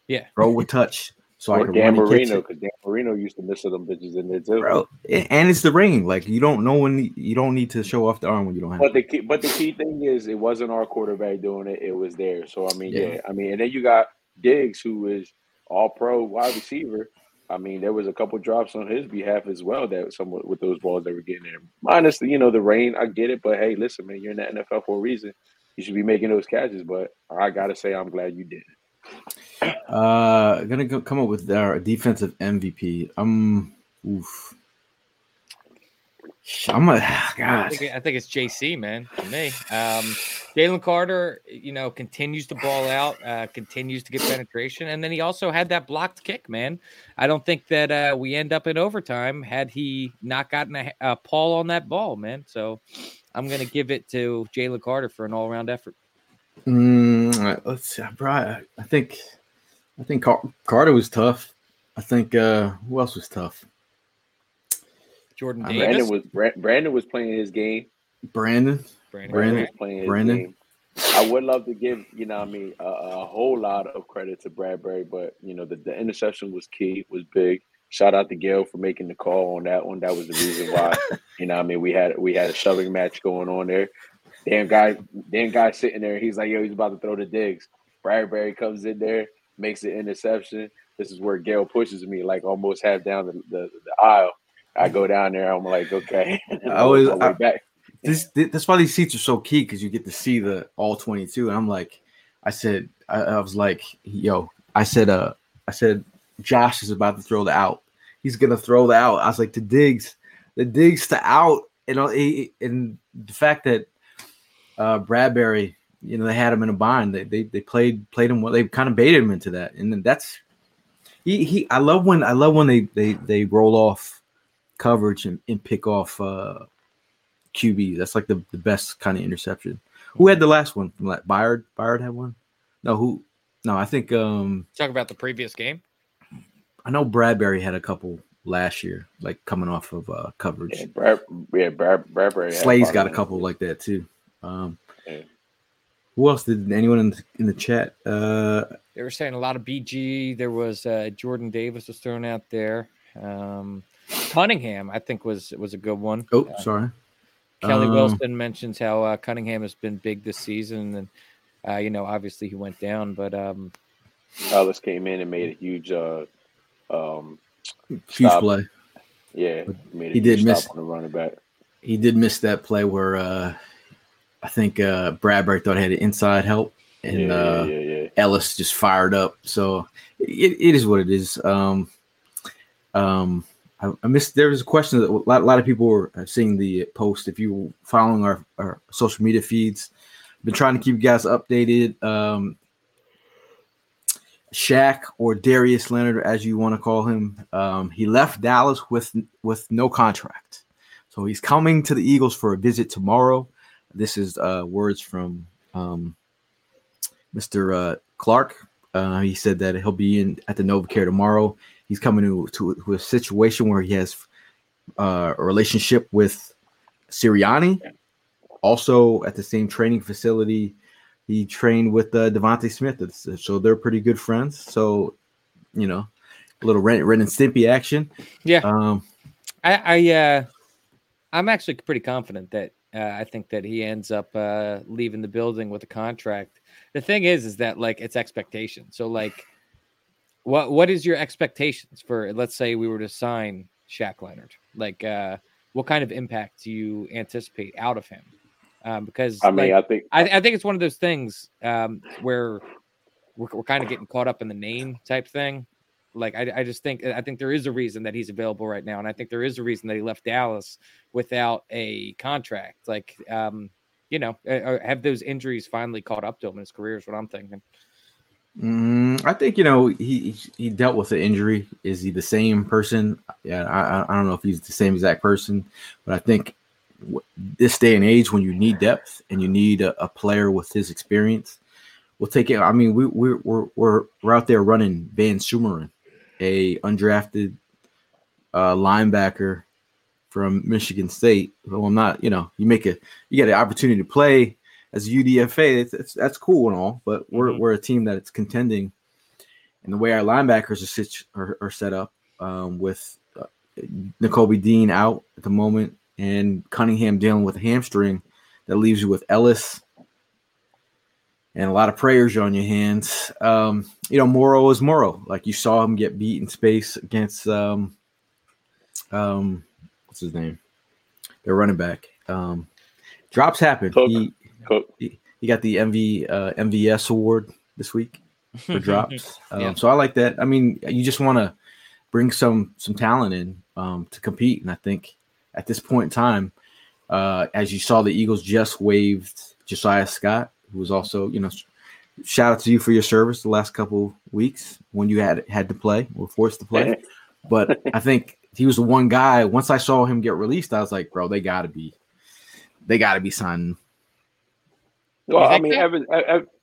Yeah. Bro, with touch. So or Dan Marino, because Dan Marino used to miss them bitches in there too, bro. And it's the ring. Like you don't know when you don't need to show off the arm when you don't have. But the key thing is, it wasn't our quarterback doing it; it was theirs. So I mean, yeah. I mean, and then you got Diggs, who is All-Pro wide receiver. I mean, there was a couple drops on his behalf as well that somewhat with those balls that were getting there. Honestly, you know, the rain, I get it, but hey, listen, man, you're in the NFL for a reason. You should be making those catches. But I gotta say, I'm glad you did it. Gonna come up with our defensive MVP. I think it's JC, man. For me, Jalen Carter, you know, continues to ball out, continues to get penetration, and then he also had that blocked kick, man. I don't think that we end up in overtime had he not gotten a paw on that ball, man. So I'm gonna give it to Jalen Carter for an all-around effort. Let's see. I think Carter was tough. I think who else was tough? Jordan Davis. Brandon was playing his game. Brandon was playing his game. I would love to give, you know what I mean, a whole lot of credit to Bradberry, but you know the interception was key, was big. Shout out to Gail for making the call on that one. That was the reason why, you know what I mean, we had a shoving match going on there. Damn guy sitting there. He's like, yo, he's about to throw the digs. Bradberry comes in there, makes an interception. This is where Gail pushes me, like almost half down the aisle. I go down there. I'm like, okay. Back. That's why these seats are so key, because you get to see the all 22. And I'm like, I said, Josh is about to throw the out. He's gonna throw the out. I was like, the digs to out, and the fact that. Bradberry, you know, they had him in a bind. They played him well. They kind of baited him into that, and then that's he. I love when they roll off coverage and pick off QB. That's like the best kind of interception. Who had the last one? Like Byard. Byard had one. No, who? No, I think. Talk about the previous game. I know Bradberry had a couple last year, like coming off of coverage. Yeah, Bradberry. Slade's got a couple like that too. Who else did anyone in the chat? They were saying a lot of BG. There was Jordan Davis was thrown out there. Cunningham, I think, was a good one. Oh, sorry. Kelly Wilson mentions how Cunningham has been big this season, and you know, obviously he went down, but Dallas came in and made a huge huge play. Yeah, he did miss on the running back. He did miss that play where. I think Bradberry thought he had inside help, and Ellis just fired up. So it is what it is. I missed. There was a question that a lot of people were seeing the post. If you were following our social media feeds, I've been trying to keep you guys updated. Shaq, or Darius Leonard, as you want to call him, he left Dallas with no contract, so he's coming to the Eagles for a visit tomorrow. This is words from Mr. Clark. He said that he'll be in at the NovaCare tomorrow. He's coming to a situation where he has a relationship with Sirianni. Also at the same training facility, he trained with Devontae Smith. So they're pretty good friends. So, you know, a little Ren and Stimpy action. Yeah. I'm actually pretty confident that I think that he ends up leaving the building with a contract. The thing is that like it's expectation. So like, what is your expectations for? Let's say we were to sign Shaq Leonard. Like, what kind of impact do you anticipate out of him? Because I mean, like, I think it's one of those things where we're kind of getting caught up in the name type thing. Like, I think there is a reason that he's available right now. And I think there is a reason that he left Dallas without a contract. Like, you know, have those injuries finally caught up to him in his career is what I'm thinking. I think, you know, he dealt with the injury. Is he the same person? Yeah, I don't know if he's the same exact person, but I think this day and age, when you need depth and you need a player with his experience, we'll take it. I mean, we're out there running Van Sumeren, a undrafted linebacker from Michigan State. Well, I'm not, you get an opportunity to play as a UDFA. It's that's cool and all, but we're a team that's contending, and the way our linebackers are set up with Nakobe Dean out at the moment and Cunningham dealing with a hamstring, that leaves you with Ellis and a lot of prayers on your hands. Morrow is Morrow. Like, you saw him get beat in space against what's his name? Their running back. Drops happen. He got the MVS award this week for drops. Yeah. So I like that. I mean, you just want to bring some talent in to compete. And I think at this point in time, as you saw, the Eagles just waived Josiah Scott, who was also, shout out to you for your service the last couple weeks when you had to play, were forced to play. But I think he was the one guy. Once I saw him get released, I was like, bro, they gotta be signing. Well, I mean, Evan,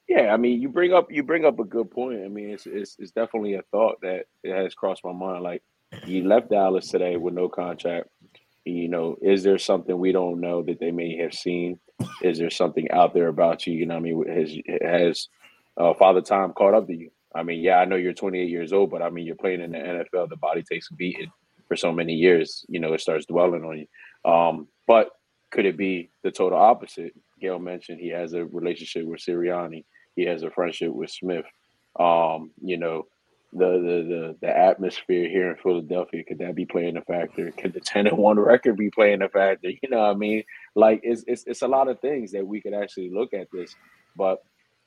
yeah, I mean, you bring up a good point. I mean, it's definitely a thought that it has crossed my mind. Like, he left Dallas today with no contract. Is there something we don't know that they may have seen? Is there something out there about you? You know what I mean? Has Father Time caught up to you? I mean, yeah, I know you're 28 years old, but I mean, you're playing in the NFL. The body takes a beating for so many years. It starts dwelling on you. But could it be the total opposite? Gail mentioned he has a relationship with Sirianni. He has a friendship with Smith. The atmosphere here in Philadelphia, could that be playing a factor? Could the 10-1 record be playing a factor? You know what I mean? Like, it's a lot of things that we could actually look at this. But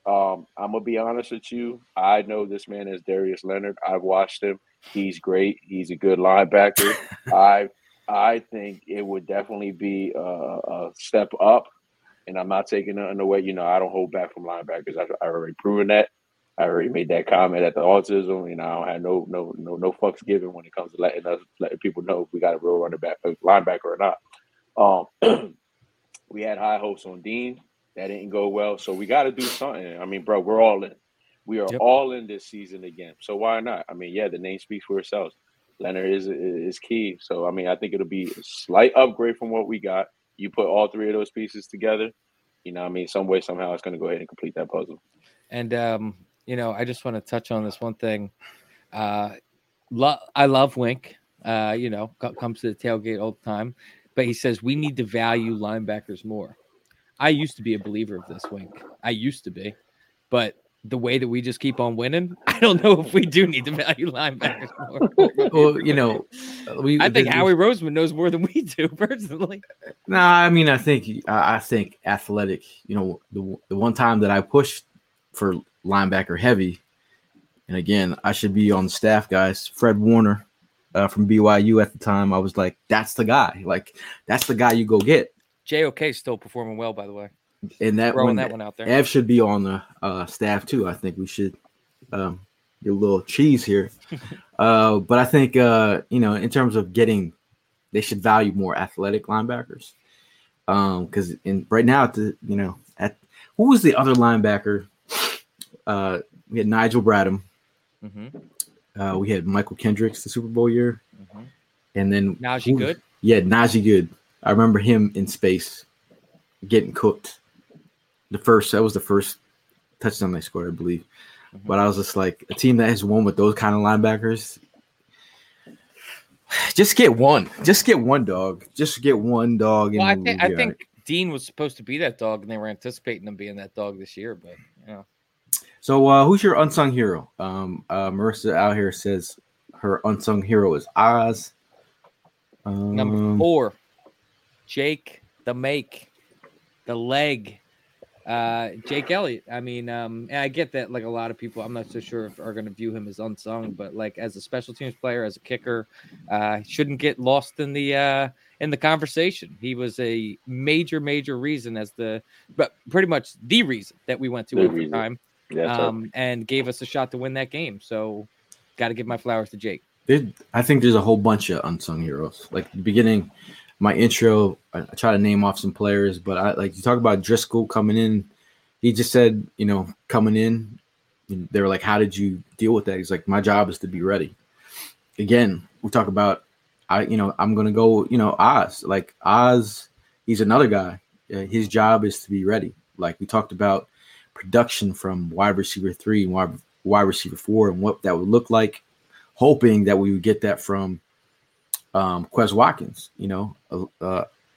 I'm going to be honest with you. I know this man is Darius Leonard. I've watched him. He's great. He's a good linebacker. I think it would definitely be a step up. And I'm not taking nothing away. I don't hold back from linebackers. I've already proven that. I already made that comment at the autism, and I don't have no fucks given when it comes to letting people know if we got a real running back, linebacker or not. We had high hopes on Dean. That didn't go well, so we got to do something. I mean, bro, we're all in. We are all in this season again, so why not? I mean, yeah, the name speaks for itself. Leonard is key, so I mean, I think it'll be a slight upgrade from what we got. You put all three of those pieces together, I mean, some way, somehow, it's going to go ahead and complete that puzzle. And I just want to touch on this one thing. I love Wink. Comes to the tailgate all the time. But he says we need to value linebackers more. I used to be a believer of this, Wink. I used to be. But the way that we just keep on winning, I don't know if we do need to value linebackers more. Well, I think Howie Roseman knows more than we do, personally. No, I mean, I think athletic, the one time that I pushed for – linebacker heavy, and again, I should be on the staff, guys. Fred Warner from BYU at the time, I was like, that's the guy. Like, that's the guy you go get. JOK's still performing well, by the way. And that throwing that one out there. Ev should be on the staff too. I think we should get a little cheese here. But I think in terms of getting, they should value more athletic linebackers. Because right now at the who was the other linebacker? We had Nigel Bradham. Mm-hmm. We had Michael Kendricks the Super Bowl year. Mm-hmm. And then Najee Good? Yeah, Najee Good. I remember him in space getting cooked. That was the first touchdown they scored, I believe. Mm-hmm. But I was just like, a team that has won with those kind of linebackers, just get one. Just get one dog. Just get one dog. Well, I think Dean was supposed to be that dog, and they were anticipating him being that dog this year, but So who's your unsung hero? Marissa out here says her unsung hero is Oz. Number 4, Jake Jake Elliott. I mean, and I get that, like, a lot of people, I'm not so sure if are going to view him as unsung, but like as a special teams player, as a kicker, shouldn't get lost in the conversation. He was a major reason but pretty much the reason that we went to overtime. Yeah, and gave us a shot to win that game. So got to give my flowers to Jake. I think there's a whole bunch of unsung heroes. Like, the beginning, my intro, I try to name off some players, but I like you talk about Driscoll coming in. He just said, you know, coming in, and they were like, how did you deal with that? He's like, my job is to be ready. Again, we talk about, I'm going to go, Oz, he's another guy. His job is to be ready. Like we talked about production from wide receiver 3 and wide receiver 4 and what that would look like, hoping that we would get that from Quez Watkins,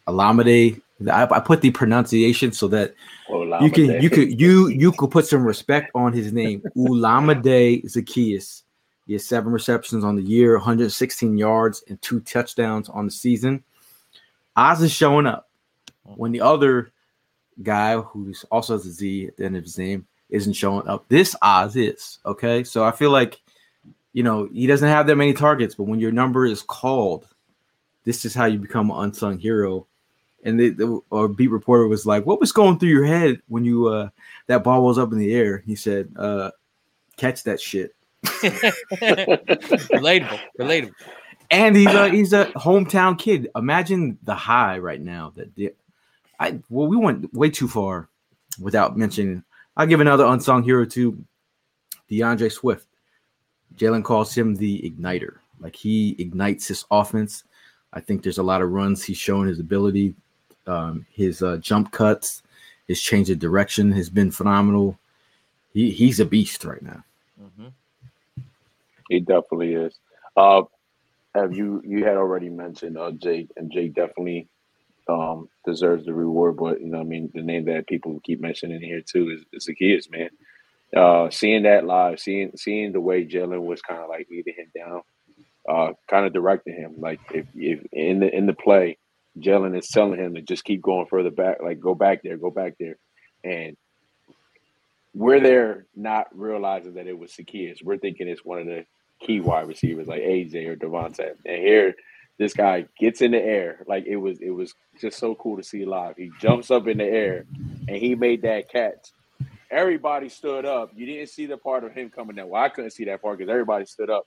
Olamide. I put the pronunciation so that you could put some respect on his name. Olamide Zaccheaus. He has 7 receptions on the year, 116 yards, and 2 touchdowns on the season. Oz is showing up when the other guy, who also has a Z at the end of his name, isn't showing up. This Oz is, okay? So I feel like, he doesn't have that many targets, but when your number is called, this is how you become an unsung hero. And our beat reporter was like, what was going through your head when you that ball was up in the air? He said, catch that shit. Relatable. And he's a hometown kid. Imagine the high right now. We went way too far without mentioning. I'll give another unsung hero to DeAndre Swift. Jalen calls him the igniter. Like, he ignites his offense. I think there's a lot of runs he's shown his ability. His jump cuts, his change of direction has been phenomenal. He's a beast right now. Mm-hmm. He definitely is. You had already mentioned Jake, and Jake definitely deserves the reward. But the name that people keep mentioning here too is Zaccheaus, man. Seeing that live, seeing the way Jalen was kind of like leading him down, kind of directing him. Like if in the play, Jalen is telling him to just keep going further back, like go back there, and we're there not realizing that it was Zaccheaus. We're thinking it's one of the key wide receivers like AJ or Devontae. And here this guy gets in the air. Like it was just so cool to see live. He jumps up in the air and he made that catch. Everybody stood up. You didn't see the part of him coming down. Well, I couldn't see that part because everybody stood up.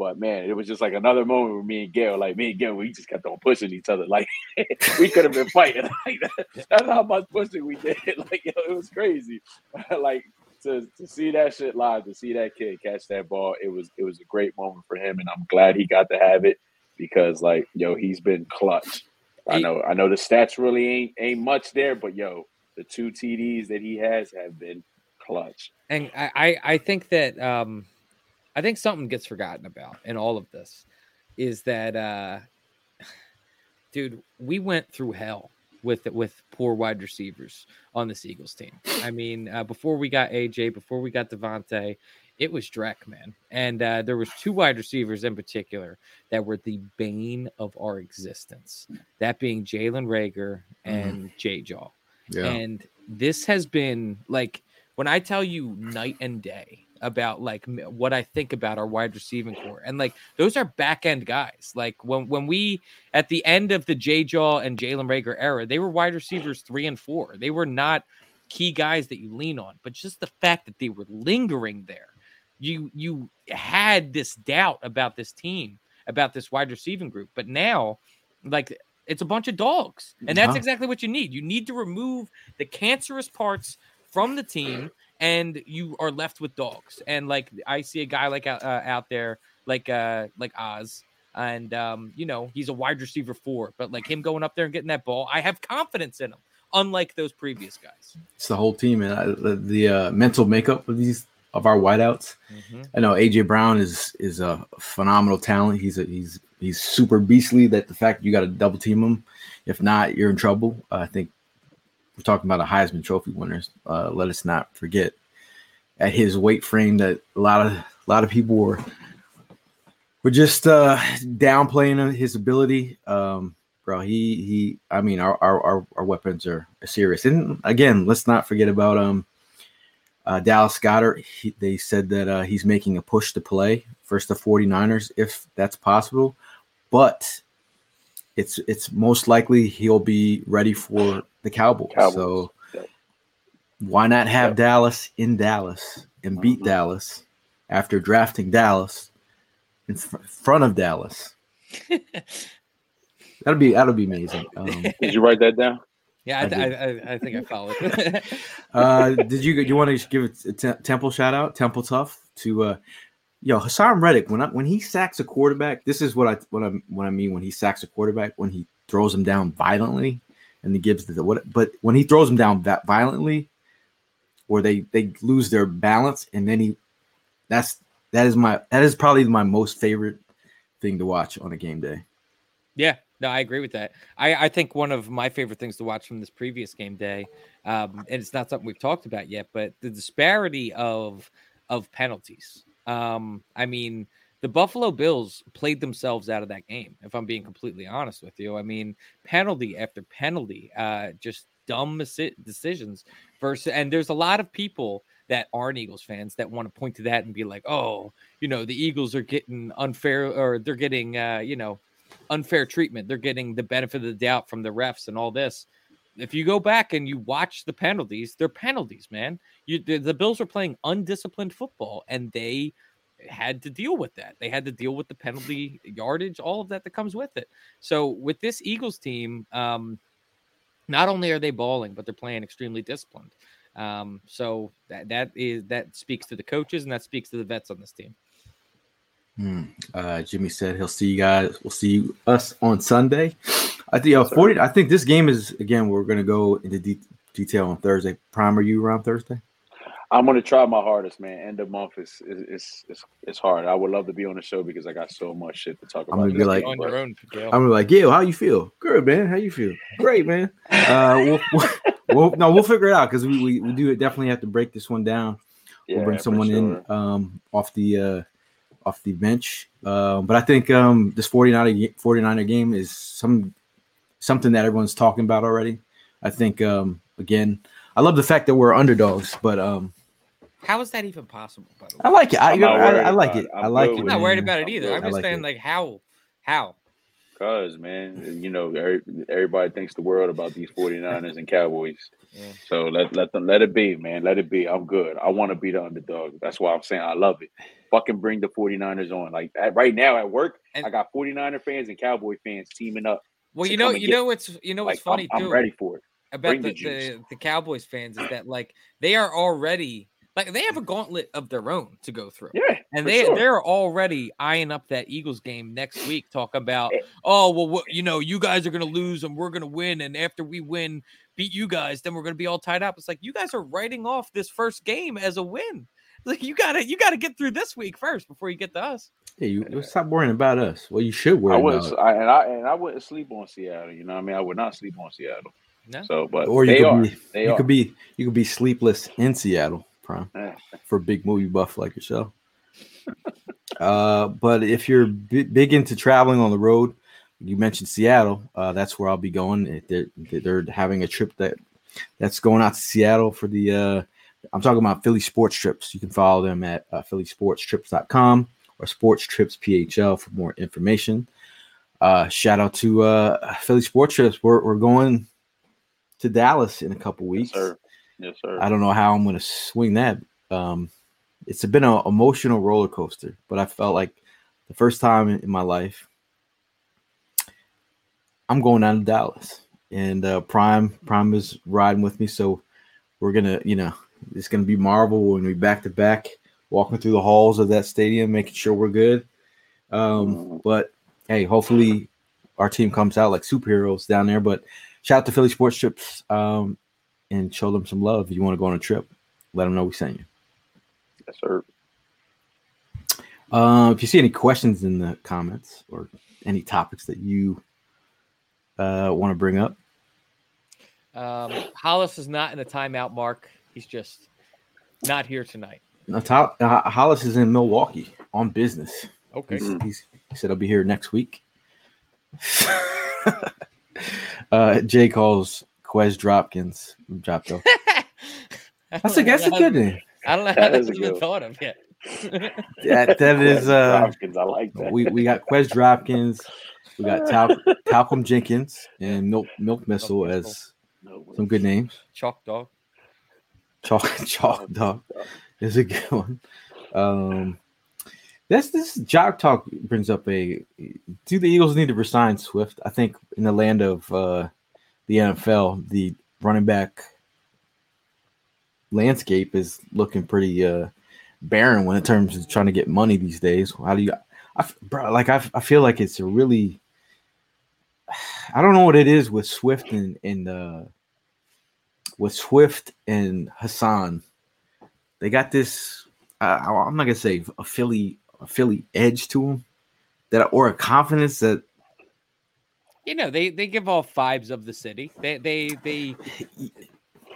But man, it was just like another moment with me and Gail, we just kept on pushing each other. Like we could have been fighting. Like that's how much pushing we did. Like it was crazy. Like to see that shit live, to see that kid catch that ball, it was a great moment for him, and I'm glad he got to have it because he's been clutch. I know the stats really ain't much there, but the 2 TDs that he has have been clutch. And I think that I think something gets forgotten about in all of this is that, dude, we went through hell with poor wide receivers on this Eagles team. I mean, before we got AJ, before we got Devontae, it was Drek, man. And there was 2 wide receivers in particular that were the bane of our existence, that being Jalen Reagor and Jay Jaw. Yeah. And this has been like, when I tell you night and day, about like what I think about our wide receiving core, and like those are back end guys. Like when we at the end of the Jay Jaw and Jalen Reagor era, they were wide receivers 3 and 4. They were not key guys that you lean on, but just the fact that they were lingering there, you had this doubt about this team, about this wide receiving group. But now, like, it's a bunch of dogs, and that's exactly what you need. You need to remove the cancerous parts from the team. And you are left with dogs. And like I see a guy like out there, like Oz, and he's a wide receiver 4. But like him going up there and getting that ball, I have confidence in him. Unlike those previous guys, it's the whole team and the mental makeup of our wideouts. Mm-hmm. I know A.J. Brown is a phenomenal talent. He's super beastly. That the fact you got to double team him, if not, you're in trouble. I think. We're talking about a Heisman Trophy winner. Let us not forget at his weight frame that a lot of people were just downplaying his ability. Bro, our weapons are serious. And again, let's not forget about Dallas Goedert. They said that he's making a push to play versus the 49ers if that's possible, but it's most likely he'll be ready for the Cowboys. So why not have Dallas in Dallas and beat Dallas after drafting Dallas in front of Dallas? That'll be amazing. Did you write that down? Yeah, I think I followed. Did you want to give a Temple shout out? Temple Tough to Haason Reddick. When he sacks a quarterback, this is what I mean when he sacks a quarterback, when he throws him down violently and he gives the what. But when he throws him down that violently, or they lose their balance, and then that is probably my most favorite thing to watch on a game day. Yeah. No, I agree with that. I think one of my favorite things to watch from this previous game day, and it's not something we've talked about yet, but the disparity of penalties. I mean, the Buffalo Bills played themselves out of that game, if I'm being completely honest with you. I mean, penalty after penalty, just dumb decisions. And there's a lot of people that aren't Eagles fans that want to point to that and be like, oh, you know, the Eagles are getting unfair, or they're getting, unfair treatment. They're getting the benefit of the doubt from the refs and all this. If you go back and you watch the penalties, they're penalties, man. The Bills are playing undisciplined football, and they had to deal with that. They had to deal with the penalty yardage, all of that comes with it. So with this Eagles team, not only are they balling, but they're playing extremely disciplined. So that speaks to the coaches, and that speaks to the vets on this team. Jimmy said he'll see you guys. We'll see us on Sunday. I think this game is, again, we're going to go into detail on Thursday. Prime, are you around Thursday? I'm going to try my hardest, man. End of month is hard. I would love to be on the show because I got so much shit to talk about. I'm going to be like, on your own, Gail. I'm going to be like, Gail, how you feel? Good, man. How you feel? Great, man. We'll figure it out because we do definitely have to break this one down. Yeah, we'll bring someone in off the bench. But I think this 49er game is something that everyone's talking about already. I think, again, I love the fact that we're underdogs, but how is that even possible, by the way? I like it. I like it. I'm not worried about it either. I'm just saying, like, how? Because, man, you know, everybody thinks the world about these 49ers and Cowboys. Yeah. So let it be, man. Let it be. I'm good. I want to be the underdog. That's why I'm saying I love it. Fucking bring the 49ers on. Like right now at work, I got 49er fans and Cowboy fans teaming up. Well, what's funny too. I'm ready for it. About the Cowboys fans is that, like, they are already like they have a gauntlet of their own to go through. Yeah, and they're already eyeing up that Eagles game next week. Talk about you guys are gonna lose and we're gonna win, and after we win, beat you guys, then we're gonna be all tied up. It's like you guys are writing off this first game as a win. Like you gotta get through this week first before you get to us. Yeah, you stop worrying about us. Well, you should worry about us. I wouldn't sleep on Seattle. You know what I mean? I would not sleep on Seattle. No. So, but or you could be sleepless in Seattle, Prime, for a big movie buff like yourself. But if you're big into traveling on the road, you mentioned Seattle. That's where I'll be going. They're having a trip that's going out to Seattle for the. I'm talking about Philly Sports Trips. You can follow them at phillysportstrips.com or Sports Trips PHL for more information. Shout out to Philly Sports Trips. We're going to Dallas in a couple weeks. Yes, sir. I don't know how I'm going to swing that. It's been an emotional roller coaster, but I felt like the first time in my life, I'm going down to Dallas, and Prime is riding with me. So we're going to, it's going to be marvel when we back to back walking through the halls of that stadium, making sure we're good. But hey, hopefully our team comes out like superheroes down there, but shout out to Philly Sports Trips and show them some love. If you want to go on a trip, let them know we sent you. Yes, sir. If you see any questions in the comments or any topics that you want to bring up. Hollis is not in the timeout, Mark. He's just not here tonight. No, Hollis is in Milwaukee on business. Okay. He said I'll be here next week. Jay calls Quez Dropkins. That's a good name. I don't know how that's even thought of yet. that is Dropkins. I like that. We got Quez Dropkins. We got Talcum Jenkins and Milk Missile as some good names. Chalk Dog. Chalk Dog is a good one. This jock talk brings up do the Eagles need to resign Swift? I think in the land of the NFL, the running back landscape is looking pretty barren when it terms of trying to get money these days. I feel like it's a really, I don't know what it is with Swift and Hassan. They got this, I'm not gonna say a Philly edge to them, that or a confidence that they give off vibes of the city.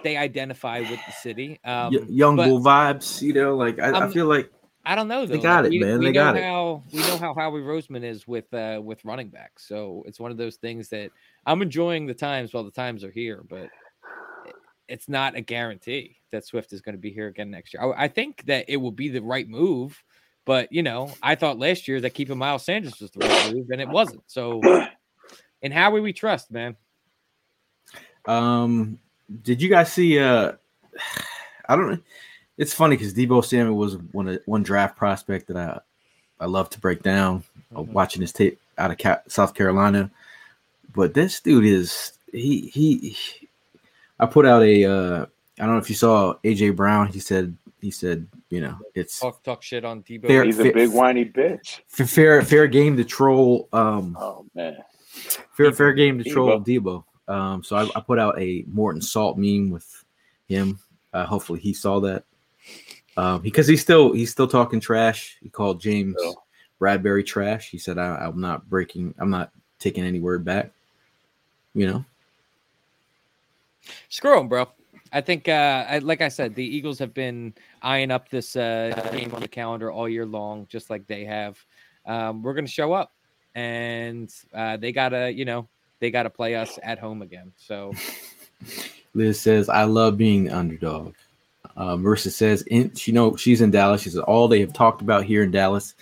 They identify with the city. Young bull vibes, Like I feel like I don't know. Though. They got it, man. They got it. We know how Howie Roseman is with running backs, so it's one of those things that I'm enjoying the times while the times are here, but it's not a guarantee that Swift is going to be here again next year. I think that it will be the right move. But, I thought last year that keeping Miles Sanders was the right move, and it wasn't. So, and Howie we trust, man. Did you guys see I don't know. It's funny because Debo Samuel was one draft prospect that I love to break down, watching his tape out of South Carolina. But this dude is – I put out a I don't know if you saw A.J. Brown. He said, it's talk shit on Debo. He's a big whiny bitch. Fair game to troll. Oh man, fair game to troll Debo. So I put out a Morton Salt meme with him. Hopefully he saw that. Because he's still talking trash. He called James Bradberry trash. He said, I'm not taking any word back. Screw him, bro. I think, like I said, the Eagles have been eyeing up this game on the calendar all year long, just like they have. We're going to show up, and they gotta play us at home again. So, Liz says, "I love being the underdog." Marissa says, she's in Dallas. She says, "All they have talked about here in Dallas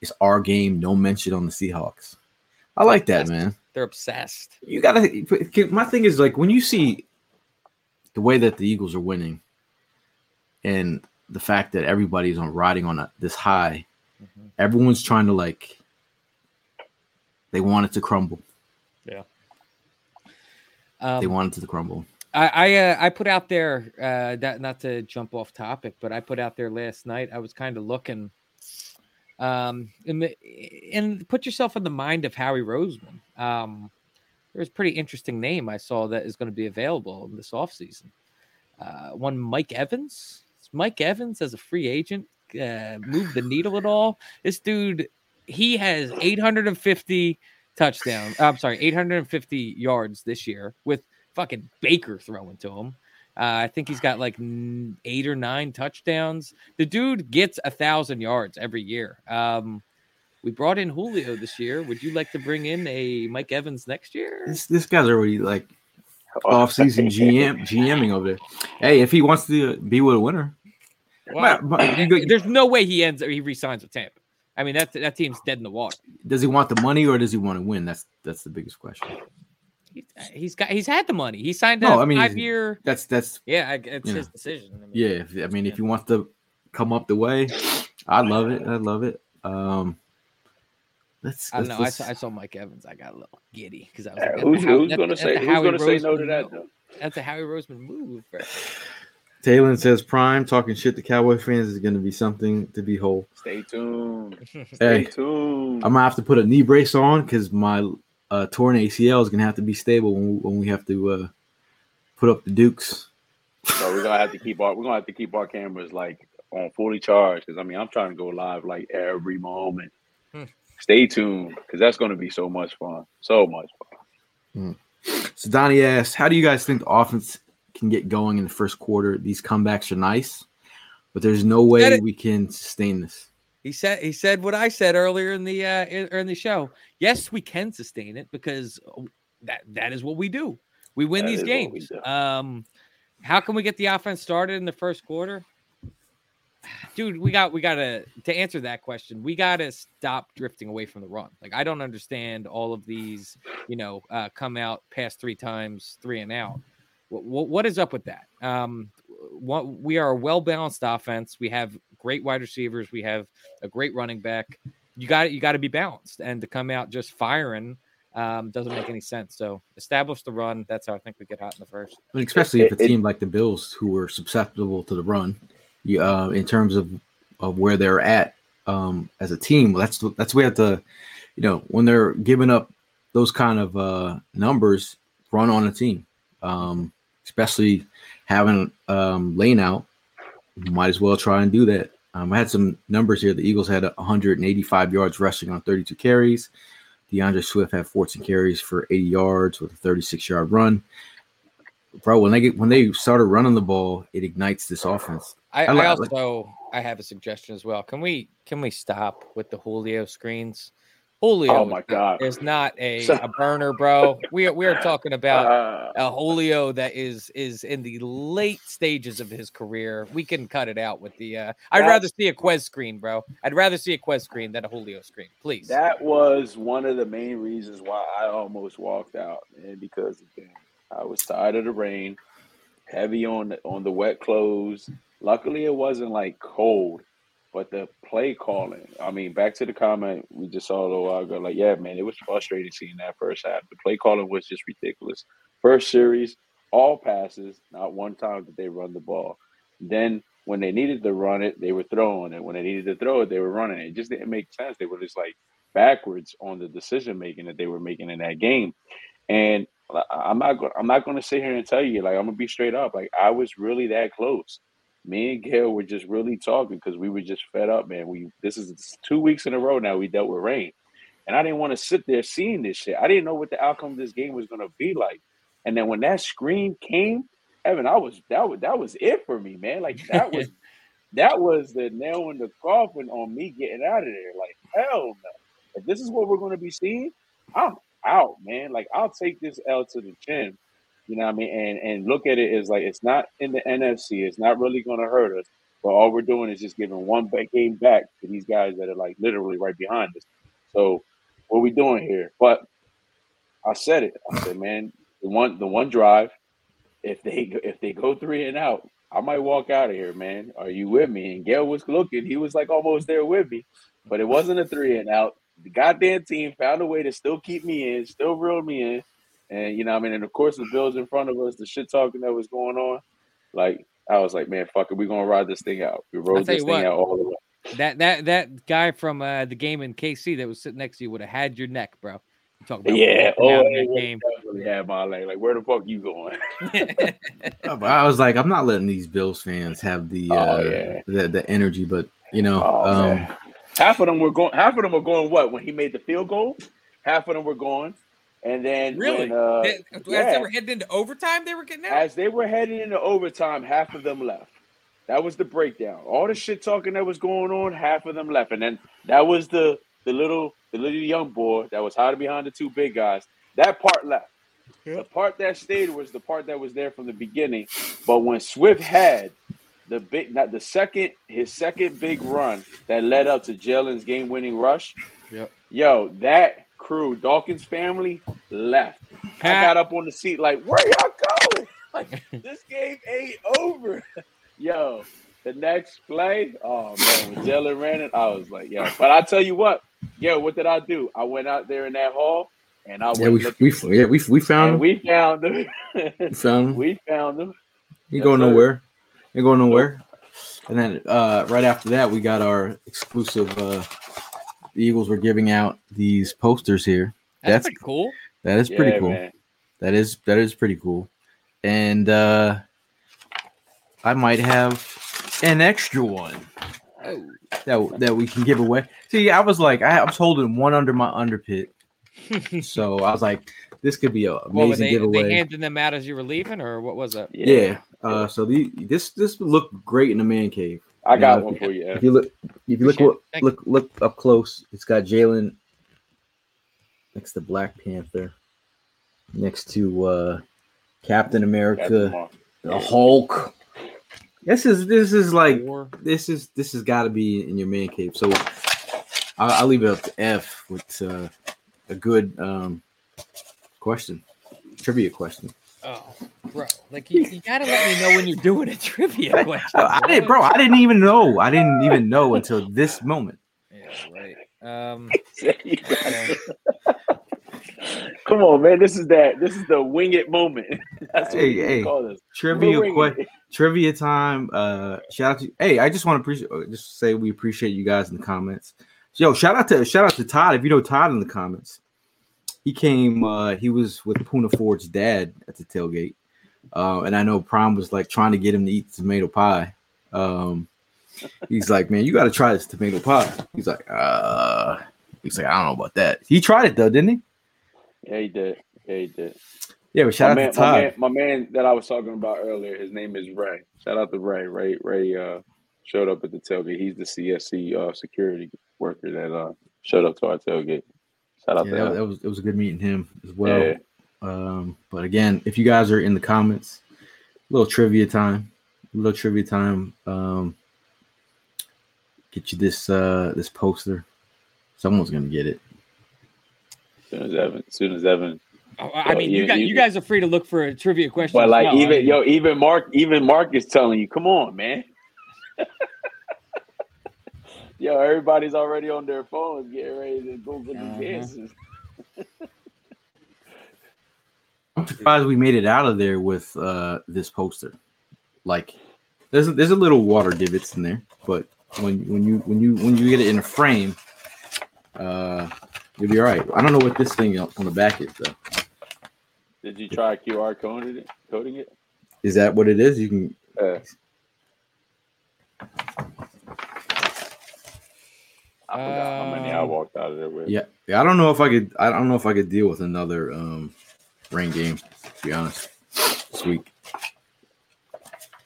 is our game. No mention on the Seahawks." I like that, man. They're obsessed. My thing is like when you see the way that the Eagles are winning and the fact that everybody's riding on this high, everyone's trying to they want it to crumble. Yeah. They want it to crumble. I put out there that, not to jump off topic, but I put out there last night, I was kind of looking and put yourself in the mind of Howie Roseman. There's a pretty interesting name I saw that is going to be available in this offseason. One, Mike Evans. Is Mike Evans as a free agent move the needle at all? This dude, he has 850 touchdowns. I'm sorry, 850 yards this year with fucking Baker throwing to him. I think he's got 8 or 9 touchdowns. The dude gets 1,000 yards every year. We brought in Julio this year. Would you like to bring in a Mike Evans next year? This guy's already off-season GMing over there. Hey, if he wants to be with a winner, wow. There's no way he resigns with Tampa. I mean, that team's dead in the water. Does he want the money or does he want to win? That's the biggest question. He's had the money. He signed a 5-year. It's his decision. If you want to come up the way, I love it. Let's I saw Mike Evans. I got a little giddy because I was like, "Who's going to say no to that?" Though? That's a Howie Roseman move, bro. Taylor says, "Prime talking shit to Cowboy fans is going to be something to behold." Stay tuned. Stay tuned. I'm gonna have to put a knee brace on because my torn ACL is gonna have to be stable when we have to put up the Dukes. So we're gonna have to keep our cameras on fully charged because I'm trying to go live every moment. Stay tuned because that's going to be so much fun. So much fun. So Donnie asks, how do you guys think the offense can get going in the first quarter? These comebacks are nice, but there's no way we can sustain this. He said what I said earlier in the show. Yes, we can sustain it because that is what we do. We win these games. How can we get the offense started in the first quarter? Dude, we gotta answer that question. We gotta stop drifting away from the run. I don't understand all of these, come out, pass 3 times, 3 and out. What is up with that? We are a well-balanced offense. We have great wide receivers. We have a great running back. You got to be balanced, and to come out just firing doesn't make any sense. So establish the run. That's how I think we get hot in the first. And especially if a team like the Bills, who were susceptible to the run, in terms of where they're at as a team. That's where we have to, when they're giving up those kind of numbers, run on a team. Especially having Lane out, might as well try and do that. I had some numbers here. The Eagles had 185 yards rushing on 32 carries. DeAndre Swift had 14 carries for 80 yards with a 36-yard run. Bro, when they started running the ball, it ignites this offense. I have a suggestion as well. Can we stop with the Julio screens? Julio is not a burner, bro. We are talking about a Julio that is in the late stages of his career. We can cut it out with the I'd rather see a Quez screen, bro. I'd rather see a Quez screen than a Julio screen, please. That was one of the main reasons why I almost walked out, man, because again, I was tired of the rain, heavy on the wet clothes. Luckily, it wasn't like cold. But the play calling, I mean, back to the comment we just saw a little while ago, like, yeah, man, it was frustrating seeing that first half. The play calling was just ridiculous. First series, all passes, not one time did they run the ball. Then when they needed to run it, they were throwing it. When they needed to throw it, they were running it. It just didn't make sense. They were just, like, backwards on the decision-making that they were making in that game. And I'm not going to sit here and tell you, like, I'm going to be straight up. Like, I was really that close. Me and Gail were just really talking because we were just fed up, man. This is 2 weeks in a row now we dealt with rain. And I didn't want to sit there seeing this shit. I didn't know what the outcome of this game was going to be like. And then when that screen came, Evan, that was it for me, man. Like, that was that was the nail in the coffin on me getting out of there. Like, hell no. If this is what we're going to be seeing, I'm out, man. Like, I'll take this L to the chin. You know what I mean? And look at it as like, it's not in the NFC. It's not really going to hurt us. But all we're doing is just giving one game back to these guys that are like literally right behind us. So what are we doing here? But I said it. I said, man, the one drive, if they go three and out, I might walk out of here, man. Are you with me? And Gail was looking. He was like almost there with me. But it wasn't a three and out. The goddamn team found a way to still keep me in, still reel me in. And, you know what I mean? And, of course, the Bills in front of us, the shit-talking that was going on, like, I was like, man, fuck it. We're going to ride this thing out. We rode this thing out all the way. That guy from the game in KC that was sitting next to you would have had your neck, bro. I'm talking about definitely had my leg. Like, where the fuck you going? I was like, I'm not letting these Bills fans have the energy. But, half of them were going what? When he made the field goal? Half of them were going. And then really, as they were heading into overtime, they were getting out. As they were heading into overtime, half of them left. That was the breakdown. All the shit talking that was going on, half of them left. And then that was the little young boy that was hiding behind the two big guys. That part left. Yep. The part that stayed was the part that was there from the beginning. But when Swift had his second big run that led up to Jalen's game-winning rush. Yep. Yo, that crew, Dawkins family, left. I got up on the seat like, where y'all going? Like, this game ain't over. Yo, the next play, oh, man, when Jalen ran it, I was like, yo. But I tell you what, yo, what did I do? I went out there in that hall, and I We found them. Ain't going nowhere. And then right after that, we got our exclusive the Eagles were giving out these posters here. That's pretty cool. Man. That is pretty cool. And I might have an extra one that we can give away. See, I was like, I was holding one under my underpit. So I was like, this could be an amazing giveaway. Were they handing them out as you were leaving, or what was it? Yeah. So this would look great in the man cave. I got one for you. If you look up close, it's got Jalen next to Black Panther, next to Captain America, the Hulk. This has got to be in your man cave. So I'll leave it up to F with a good trivia question. Oh, bro. Like you gotta let me know when you're doing a trivia question. I didn't even know until this moment. Yeah, right. Come on, man. This is the wing it moment. That's what we call this. Trivia time. Shout out to I just want to say we appreciate you guys in the comments. Yo, shout out to Todd. If you know Todd in the comments, he came. He was with Puna Ford's dad at the tailgate, and I know Prime was like trying to get him to eat tomato pie. He's like, man, you got to try this tomato pie. He's like, I don't know about that. He tried it though, didn't he? Yeah, he did. Yeah, but shout out to Todd. My man that I was talking about earlier, his name is Ray. Shout out to Ray. Ray showed up at the tailgate. He's the CSC security worker that showed up to our tailgate. Shout out to him. It was a good meeting him as well. Yeah. But again, if you guys are in the comments, a little trivia time. Get you this poster. Someone's gonna get it. Soon as Evan. Oh, I mean, you guys are free to look for a trivia question. But like, even Mark is telling you, come on, man. Yo, everybody's already on their phones getting ready to Google the answers. I'm surprised we made it out of there with this poster. Like, there's a little water divots in there, but when you get it in a frame, you'll be all right. I don't know what this thing on the back is, though. Did you try QR coding it? Is that what it is? You can. I forgot how many I walked out of there with. Yeah. I don't know if I could deal with another rain game, to be honest, this week.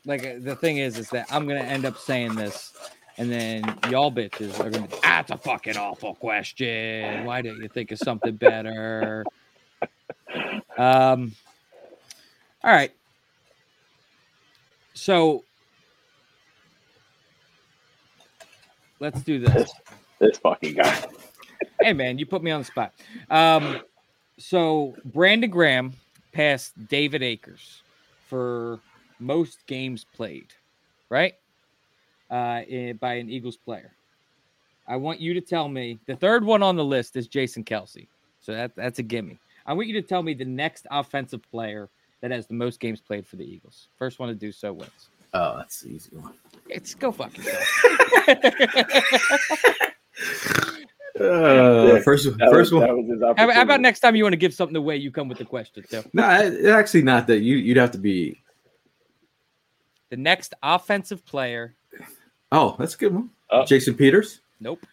Like, the thing is that I'm gonna end up saying this. And then y'all bitches are going to, that's a fucking awful question. Why didn't you think of something better? All right. So let's do this. This fucking guy. Hey, man, you put me on the spot. So Brandon Graham passed David Akers for most games played, right? By an Eagles player. I want you to tell me the third one on the list is Jason Kelce. So that's a gimme. I want you to tell me the next offensive player that has the most games played for the Eagles. First one to do so wins. Oh, that's the easy one. It's go fucking go. First one. How about next time you want to give something away, you come with the question too. No, it's actually not that. You'd have to be the next offensive player. Oh, that's a good one. Jason Peters? Nope.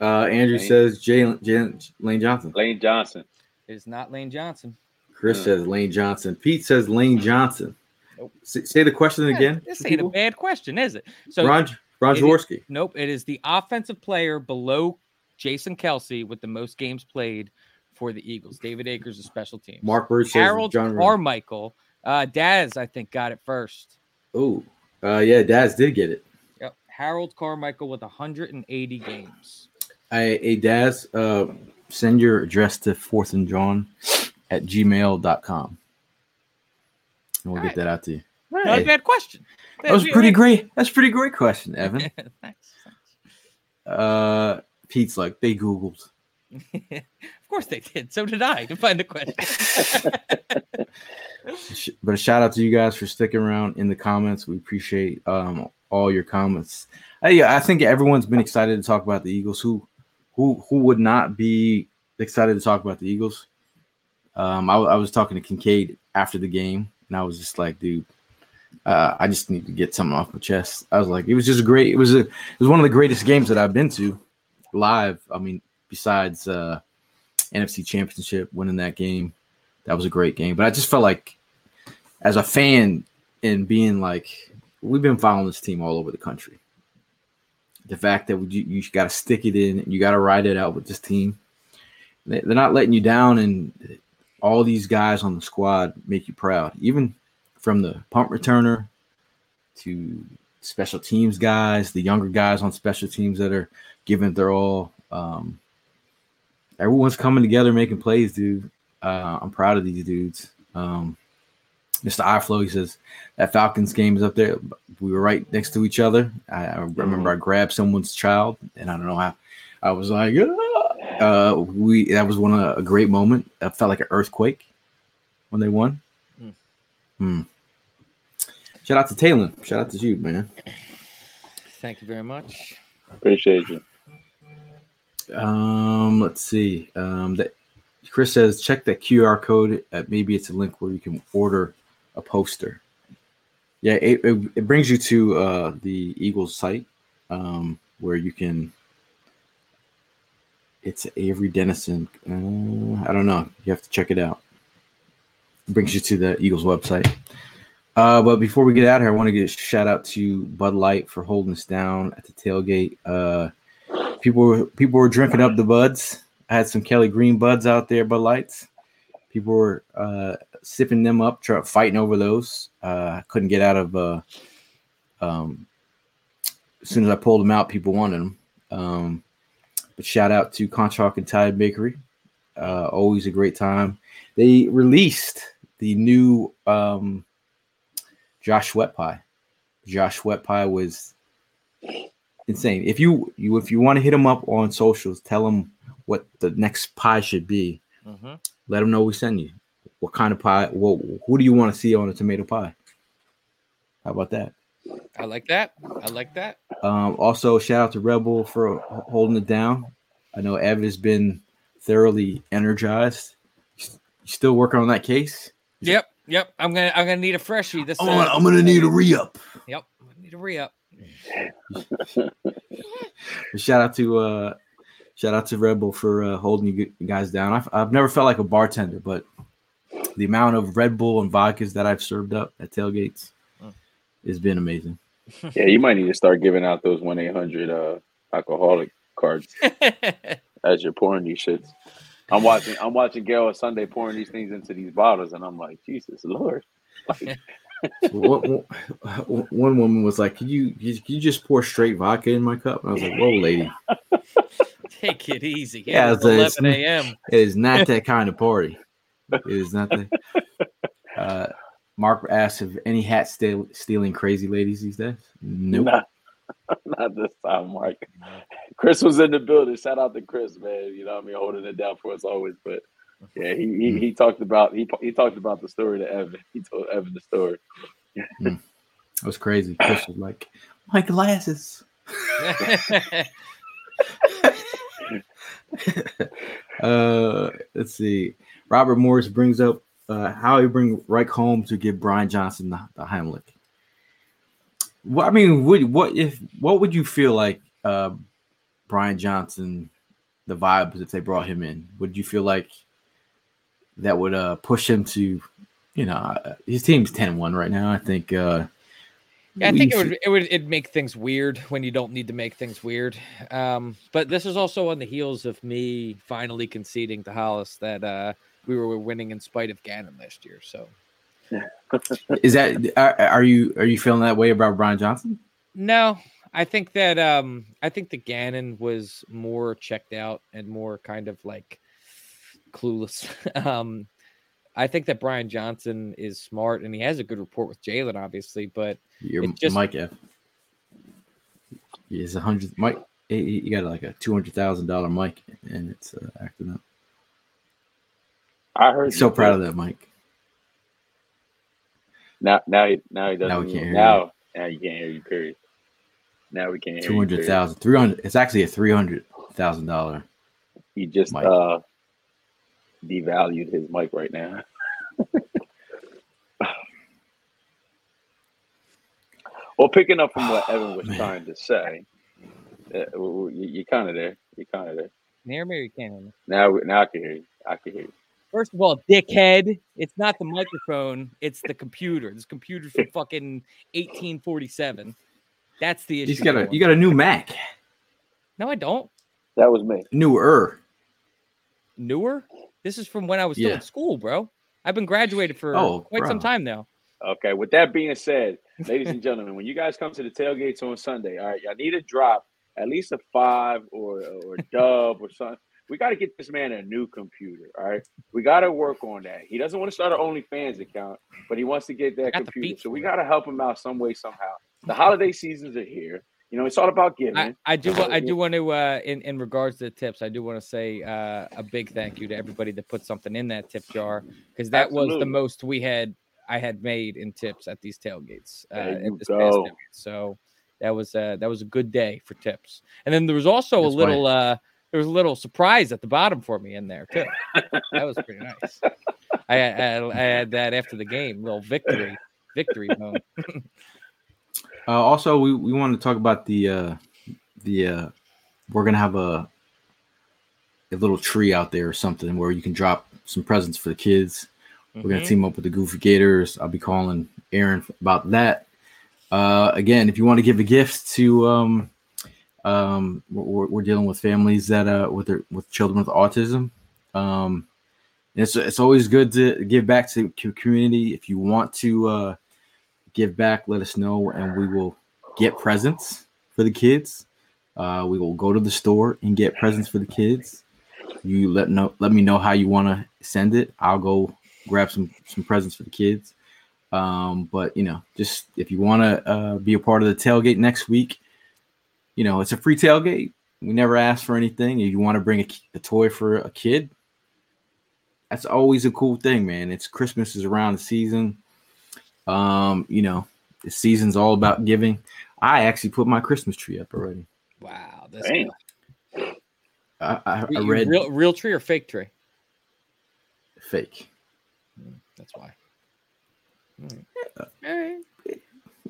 Andrew says Lane Johnson. Lane Johnson. It's not Lane Johnson. Chris says Lane Johnson. Pete says Lane Johnson. Nope. Say the question again. This ain't a bad question, is it? So Ron Jaworski. Nope. It is the offensive player below Jason Kelce with the most games played for the Eagles. David Akers is special teams. Mark Bird says Harold Carmichael. Daz, I think, got it first. Oh, yeah, Daz did get it. Harold Carmichael with 180 games. Hey, Daz, send your address to fourthandjohn@gmail.com. And we'll get that out to you. Not a bad question. That was pretty great. That's a pretty great question, Evan. Thanks. Pete's like, they Googled. Of course they did. So did I to find the question. But a shout out to you guys for sticking around in the comments. We appreciate all your comments. Yeah, I think everyone's been excited to talk about the Eagles. Who would not be excited to talk about the Eagles? I was talking to Kincaid after the game, and I was just like, dude, I just need to get something off my chest. I was like, it was just great. It was one of the greatest games that I've been to live. I mean, besides NFC Championship, winning that game, that was a great game. But I just felt like, as a fan, and being like, we've been following this team all over the country. The fact that you got to stick it in, you got to ride it out with this team. They're not letting you down, and all these guys on the squad make you proud. Even from the punt returner to special teams guys, the younger guys on special teams that are giving it their all. Everyone's coming together, making plays, dude. I'm proud of these dudes. Mr. iFlow, he says, that Falcons game is up there. We were right next to each other. I remember I grabbed someone's child, and I don't know how. I was like, that was a great moment. I felt like an earthquake when they won. Shout out to Taylor. Shout out to you, man. Thank you very much. Appreciate you. Let's see. Chris says, check that QR code. Maybe it's a link where you can order a poster. Yeah, it brings you to the Eagles site where you can. It's Avery Dennison. I don't know. You have to check it out. It brings you to the Eagles website. But before we get out of here, I want to give a shout out to Bud Light for holding us down at the tailgate. People were drinking up the buds. I had some Kelly Green buds out there, Bud Lights. People were sipping them up, fighting over those. I couldn't get out of. As soon as I pulled them out, people wanted them. But shout out to Conshohocken and Tide Bakery. Always a great time. They released the new Josh Sweat Pie. Josh Sweat Pie was insane. If you want to hit him up on socials, tell him what the next pie should be. Mm-hmm. Let him know we send you. What kind of pie? Who do you want to see on a tomato pie? How about that? I like that. Also, shout out to Rebel for holding it down. I know Ev has been thoroughly energized. You still working on that case? Yep. I'm gonna need a freshie. I'm gonna need a re-up. Yep, I need a re-up. Shout out to Rebel for holding you guys down. I've never felt like a bartender, but the amount of Red Bull and vodkas that I've served up at tailgates. It's been amazing. Yeah, you might need to start giving out those 1-800 alcoholic cards as you're pouring these shits. I'm watching Gail on Sunday pouring these things into these bottles, and I'm like, Jesus Lord. Like, one woman was like, "Can you just pour straight vodka in my cup?" And I was like, "Whoa, lady, take it easy." Yeah, it's 11 a.m. It is not that kind of party. It is not that. Mark asks, "Have any hat stealing crazy ladies these days?" Nope. Not this time, Mark. Chris was in the building. Shout out to Chris, man. You know what I mean, holding it down for us always. But yeah, he talked about he talked about the story to Evan. He told Evan the story. That was crazy. Chris was like, "My glasses." Let's see. Robert Morris brings up. How you bring Reich home to give Brian Johnson the Heimlich? Well, I mean, what would you feel like Brian Johnson, the vibes if they brought him in? Would you feel like that would push him to, you know, his team's 10-1 right now? I think. Yeah, I think it'd make things weird when you don't need to make things weird. But this is also on the heels of me finally conceding to Hollis that. We were winning in spite of Gannon last year. So, is that are you feeling that way about Brian Johnson? No, I think that I think Gannon was more checked out and more kind of like clueless. I think that Brian Johnson is smart and he has a good rapport with Jalen, obviously. But Mike F. Is 100 Mike. You got like a $200,000 mic, and it's acting up. I heard so proud of that, Mike. Now he doesn't. Now we can't hear you. Now you can't hear you. Period. Now we can't hear you. 200,000, 300. It's actually a $300,000. He just mic. Devalued his mic right now. Well, picking up from what Evan was trying to say, you're kind of there. Can you hear me or you can't hear me? Now I can hear you. First of all, dickhead, it's not the microphone, it's the computer. This computer's from fucking 1847. That's the issue. You got a new Mac. No, I don't. That was me. Newer? This is from when I was still in school, bro. I've been graduated for quite some time now. Okay, with that being said, ladies and gentlemen, when you guys come to the tailgates on Sunday, all right, y'all need a drop, at least a 5 or a dub or something. We got to get this man a new computer, all right? We got to work on that. He doesn't want to start an OnlyFans account, but he wants to get that computer. So we got to help him out some way, somehow. The holiday seasons are here. You know, it's all about giving. I do want to, in regards to the tips, I do want to say a big thank you to everybody that put something in that tip jar, because that was the most I had made in tips at these tailgates. Past so that was a good day for tips. And then there was also a little surprise at the bottom for me in there too. That was pretty nice. I had that after the game, little victory moment. Also, we want to talk about the we're gonna have a little tree out there or something where you can drop some presents for the kids. Mm-hmm. We're gonna team up with the Goofy Gators. I'll be calling Aaron about that. Again, if you want to give a gift to we're dealing with families that with children with autism. It's always good to give back to the community. If you want to give back, let us know, and we will get presents for the kids. We will go to the store and get presents for the kids. You let me know how you want to send it. I'll go grab some presents for the kids. But you know, just if you want to be a part of the tailgate next week. You know, it's a free tailgate. We never ask for anything. If you want to bring a toy for a kid, that's always a cool thing, man. It's Christmas is around the season. You know, the season's all about giving. I actually put my Christmas tree up already. Wow, that's cool. I read real tree or fake tree? Fake. That's why. All right.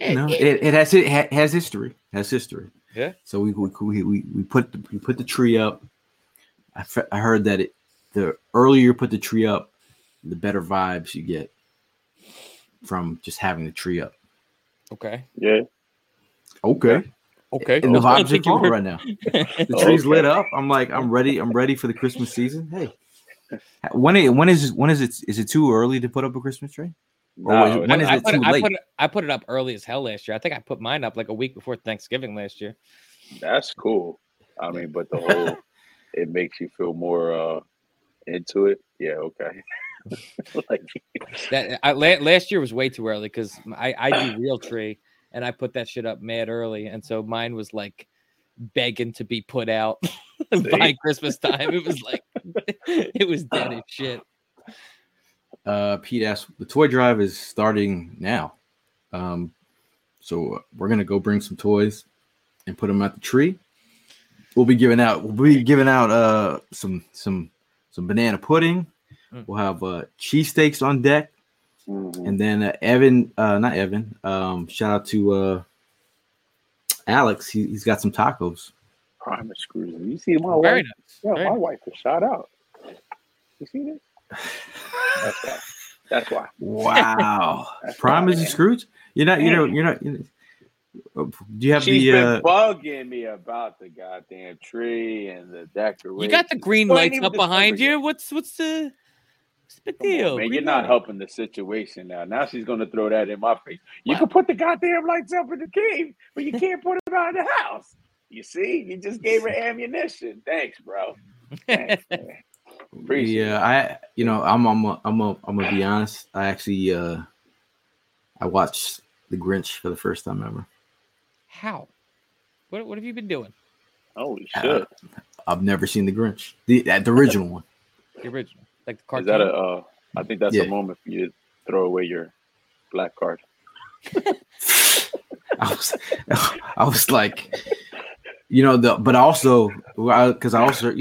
You know, it has history. Yeah. So we put the tree up. I heard that the earlier you put the tree up, the better vibes you get from just having the tree up. Okay. Yeah. Okay. And the vibes are cool right now. The tree's lit up. I'm like, I'm ready for the Christmas season. Hey, when is it too early to put up a Christmas tree? No, I put it up early as hell last year. I think I put mine up like a week before Thanksgiving last year. That's cool. I mean, but the whole it makes you feel more into it. Yeah, okay. Like that. Last year was way too early because I do real tree and I put that shit up mad early, and so mine was like begging to be put out by Christmas time. It was like it was dead as shit. Pete asked, the toy drive is starting now. So we're going to go bring some toys and put them at the tree. We'll be giving out some banana pudding. We'll have cheesesteaks on deck. And then shout out to Alex. He's got some tacos. Prime screws. You see my wife? Yeah, my wife is shout out. You see this? That's why. Wow. Prime is a Scrooge. You're not. Do you have she's been bugging me about the goddamn tree and the decoration? You got the green lights up behind you. What's the deal? Man, you're not helping the situation now. Now she's gonna throw that in my face. You can put the goddamn lights up in the cave, but you can't put them out of the house. You see, you just gave her ammunition. Thanks, bro. Thanks, man. I'm gonna be honest. I actually I watched The Grinch for the first time ever. How? What have you been doing? Holy shit! I've never seen The Grinch, the original one. The original, like the cartoon. Is that I think that's a moment for you to throw away your black card. I was like. You know, because a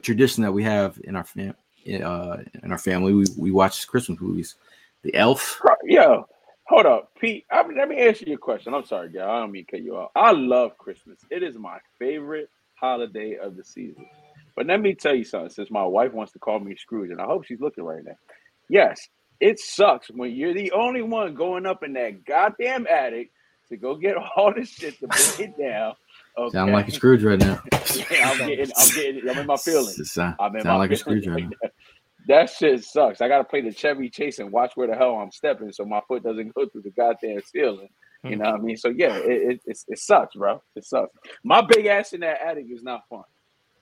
tradition that we have in our family, we watch Christmas movies. The Elf. Yo, hold up, Pete. Let me answer your question. I'm sorry, guy. I don't mean to cut you off. I love Christmas. It is my favorite holiday of the season. But let me tell you something. Since my wife wants to call me Scrooge, and I hope she's looking right now. Yes, it sucks when you're the only one going up in that goddamn attic to go get all this shit to put it down. Okay. Sound like a Scrooge right now. Yeah, I'm getting. I'm in my feelings. Sound like a Scrooge right now. That shit sucks. I gotta play the Chevy Chase and watch where the hell I'm stepping, so my foot doesn't go through the goddamn ceiling. You know what I mean? So yeah, it sucks, bro. It sucks. My big ass in that attic is not fun.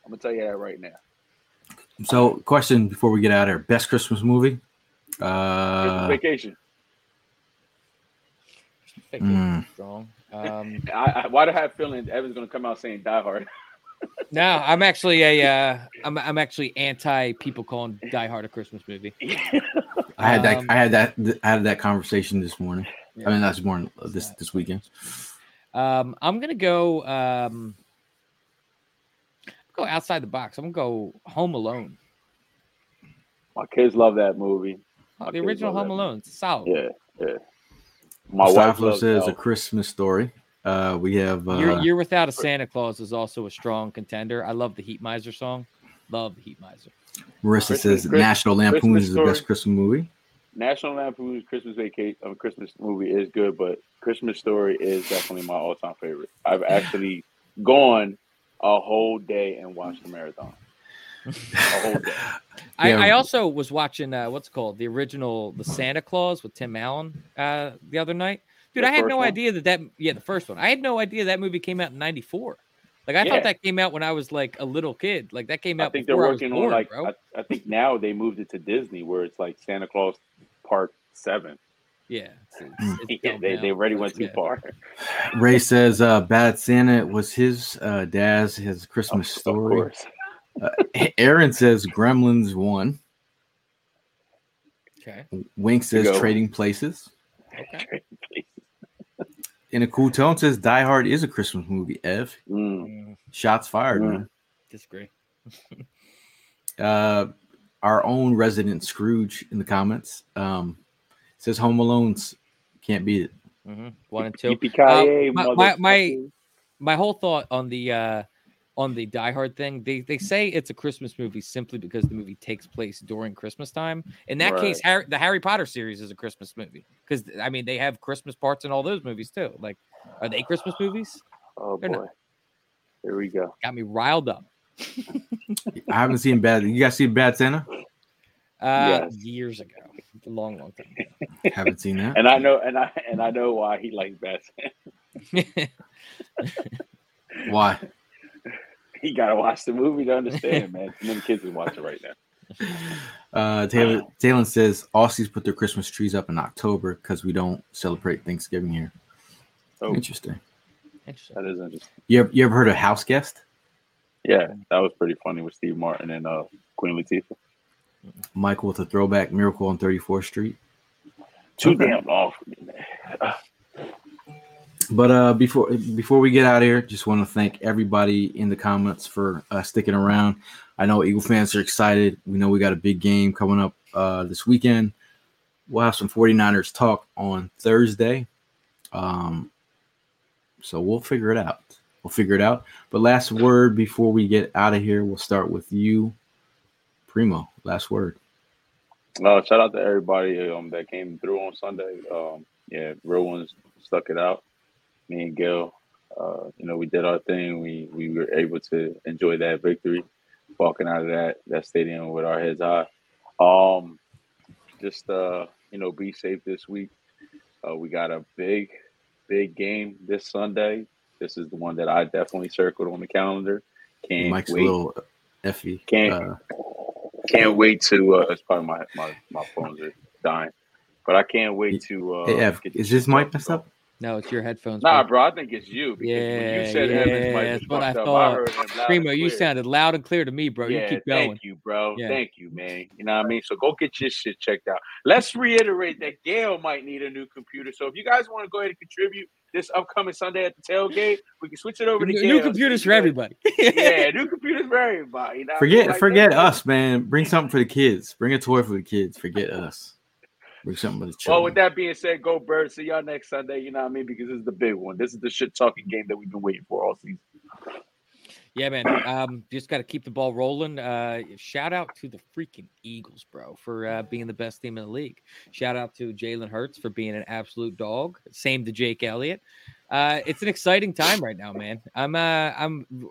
I'm gonna tell you that right now. So, question before we get out of here. Best Christmas movie? Vacation. Strong. Why do I have a feeling Evan's going to come out saying Die Hard? No, I'm actually I'm actually anti people calling Die Hard a Christmas movie. I had that conversation this morning. Yeah. I mean, that's more this weekend. I'm gonna go. Go outside the box. I'm gonna go Home Alone. My kids love that movie. The original Home Alone, it's solid. Yeah. My wife loves it. It's A Christmas Story. We have Year Without a Santa Claus is also a strong contender. I love the Heat Miser song. Love the Heat Miser. Marissa says National Lampoon is the best Christmas movie. National Lampoon's Christmas movie is good, but Christmas Story is definitely my all-time favorite. I've actually gone a whole day and watched the marathon. A whole day. I also was watching the original The Santa Claus with Tim Allen the other night. Dude, I had no idea the first one. I had no idea that movie came out in '94. Like, I thought that came out when I was, like, a little kid. Like, that came out before I was born, bro. I think they're working on, I think now they moved it to Disney, where it's, like, Santa Claus Part 7. Yeah. It's they already went too far. Ray says Bad Santa was his dad's, his Christmas story. Of course. Aaron says Gremlins 1. Okay. Wink says Trading Places. Okay. In a cool tone says Die Hard is a Christmas movie, Ev. Mm. Shots fired, man. Disagree. Our own resident Scrooge in the comments says Home Alone's can't beat it. Mm-hmm. 1 and 2. My whole thought on the Die Hard thing, they say it's a Christmas movie simply because the movie takes place during Christmas time. In that case, the Harry Potter series is a Christmas movie, because I mean they have Christmas parts in all those movies too. Like, are they Christmas movies? Oh, they're boy, not. Here we go. Got me riled up. I haven't seen Bad. You guys see Bad Santa? Yes. Years ago, a long time ago. Haven't seen that. And I know, and I know why he likes Bad Santa. Why? You gotta watch the movie to understand, man. Some kids can watch it right now. Taylor says Aussies put their Christmas trees up in October because we don't celebrate Thanksgiving here. Oh, interesting. That is interesting. You ever heard of House Guest? Yeah, that was pretty funny with Steve Martin and Queen Latifah. Michael with a throwback Miracle on 34th Street. Too damn long for me, man. But before we get out of here, just want to thank everybody in the comments for sticking around. I know Eagle fans are excited. We know we got a big game coming up this weekend. We'll have some 49ers talk on Thursday. So we'll figure it out. But last word before we get out of here, we'll start with you, Primo. Last word. Shout out to everybody that came through on Sunday. Real ones stuck it out. Me and Gail, we did our thing. We were able to enjoy that victory, walking out of that stadium with our heads high. Be safe this week. We got a big game this Sunday. This is the one that I definitely circled on the calendar. Mike's wait. A little effy. Can't wait to. It's probably my phones are dying, but I can't wait to. Hey, Ev, is this mic messed up? No, it's your headphones. Nah, bro, I think it's you. Because when you said Evans might be fucked up, I heard him loud. Primo, you sounded loud and clear to me, bro. Yeah, you keep going. Thank you, bro. Yeah. Thank you, man. You know what I mean? So go get your shit checked out. Let's reiterate that Gail might need a new computer. So if you guys want to go ahead and contribute this upcoming Sunday at the tailgate, we can switch it over to Gail. New computers for everybody. Yeah, new computers for everybody. You know, forget us, man. Bring something for the kids. Bring a toy for the kids. Forget us. Well, with that being said, go Birds. See y'all next Sunday. You know what I mean? Because this is the big one. This is the shit talking game that we've been waiting for all season. Yeah, man. Just got to keep the ball rolling. Shout out to the freaking Eagles, bro, for being the best team in the league. Shout out to Jalen Hurts for being an absolute dog. Same to Jake Elliott. It's an exciting time right now, man.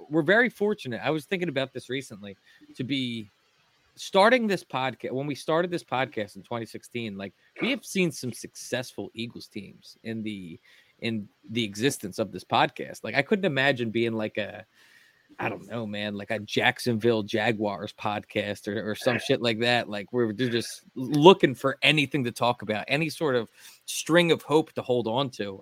We're very fortunate. I was thinking about this recently to be. Starting this podcast, when we started this podcast in 2016, like we have seen some successful Eagles teams in the existence of this podcast. Like I couldn't imagine being like a I don't know, man, like a Jacksonville Jaguars podcast or some shit like that. Like they're just looking for anything to talk about, any sort of string of hope to hold on to.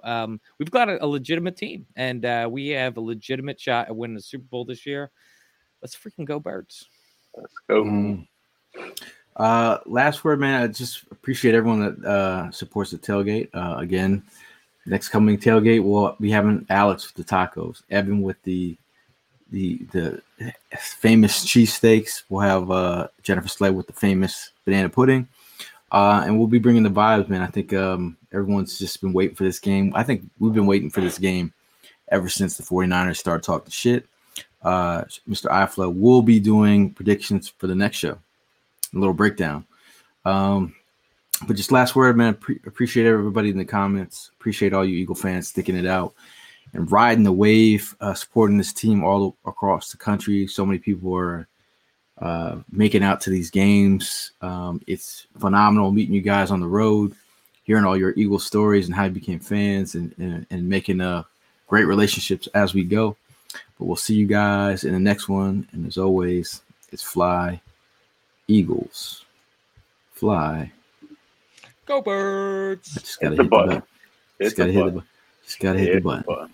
We've got a legitimate team, and we have a legitimate shot at winning the Super Bowl this year. Let's freaking go, Birds. Let's go. Last word, man. I just appreciate everyone that supports the tailgate. Again, next coming tailgate, we'll be having Alex with the tacos, Evan with the famous cheesesteaks. We'll have Jennifer Slade with the famous banana pudding. And we'll be bringing the vibes, man. I think everyone's just been waiting for this game. I think we've been waiting for this game ever since the 49ers started talking shit. Mr. Ifla will be doing predictions for the next show, a little breakdown. But just last word, man, appreciate everybody in the comments. Appreciate all you Eagle fans sticking it out and riding the wave, supporting this team all across the country. So many people are making out to these games. It's phenomenal meeting you guys on the road, hearing all your Eagle stories and how you became fans and making great relationships as we go. But we'll see you guys in the next one. And as always, it's Fly Eagles. Fly. Go Birds. Just gotta hit the button. Just gotta hit the button. Just gotta hit the button.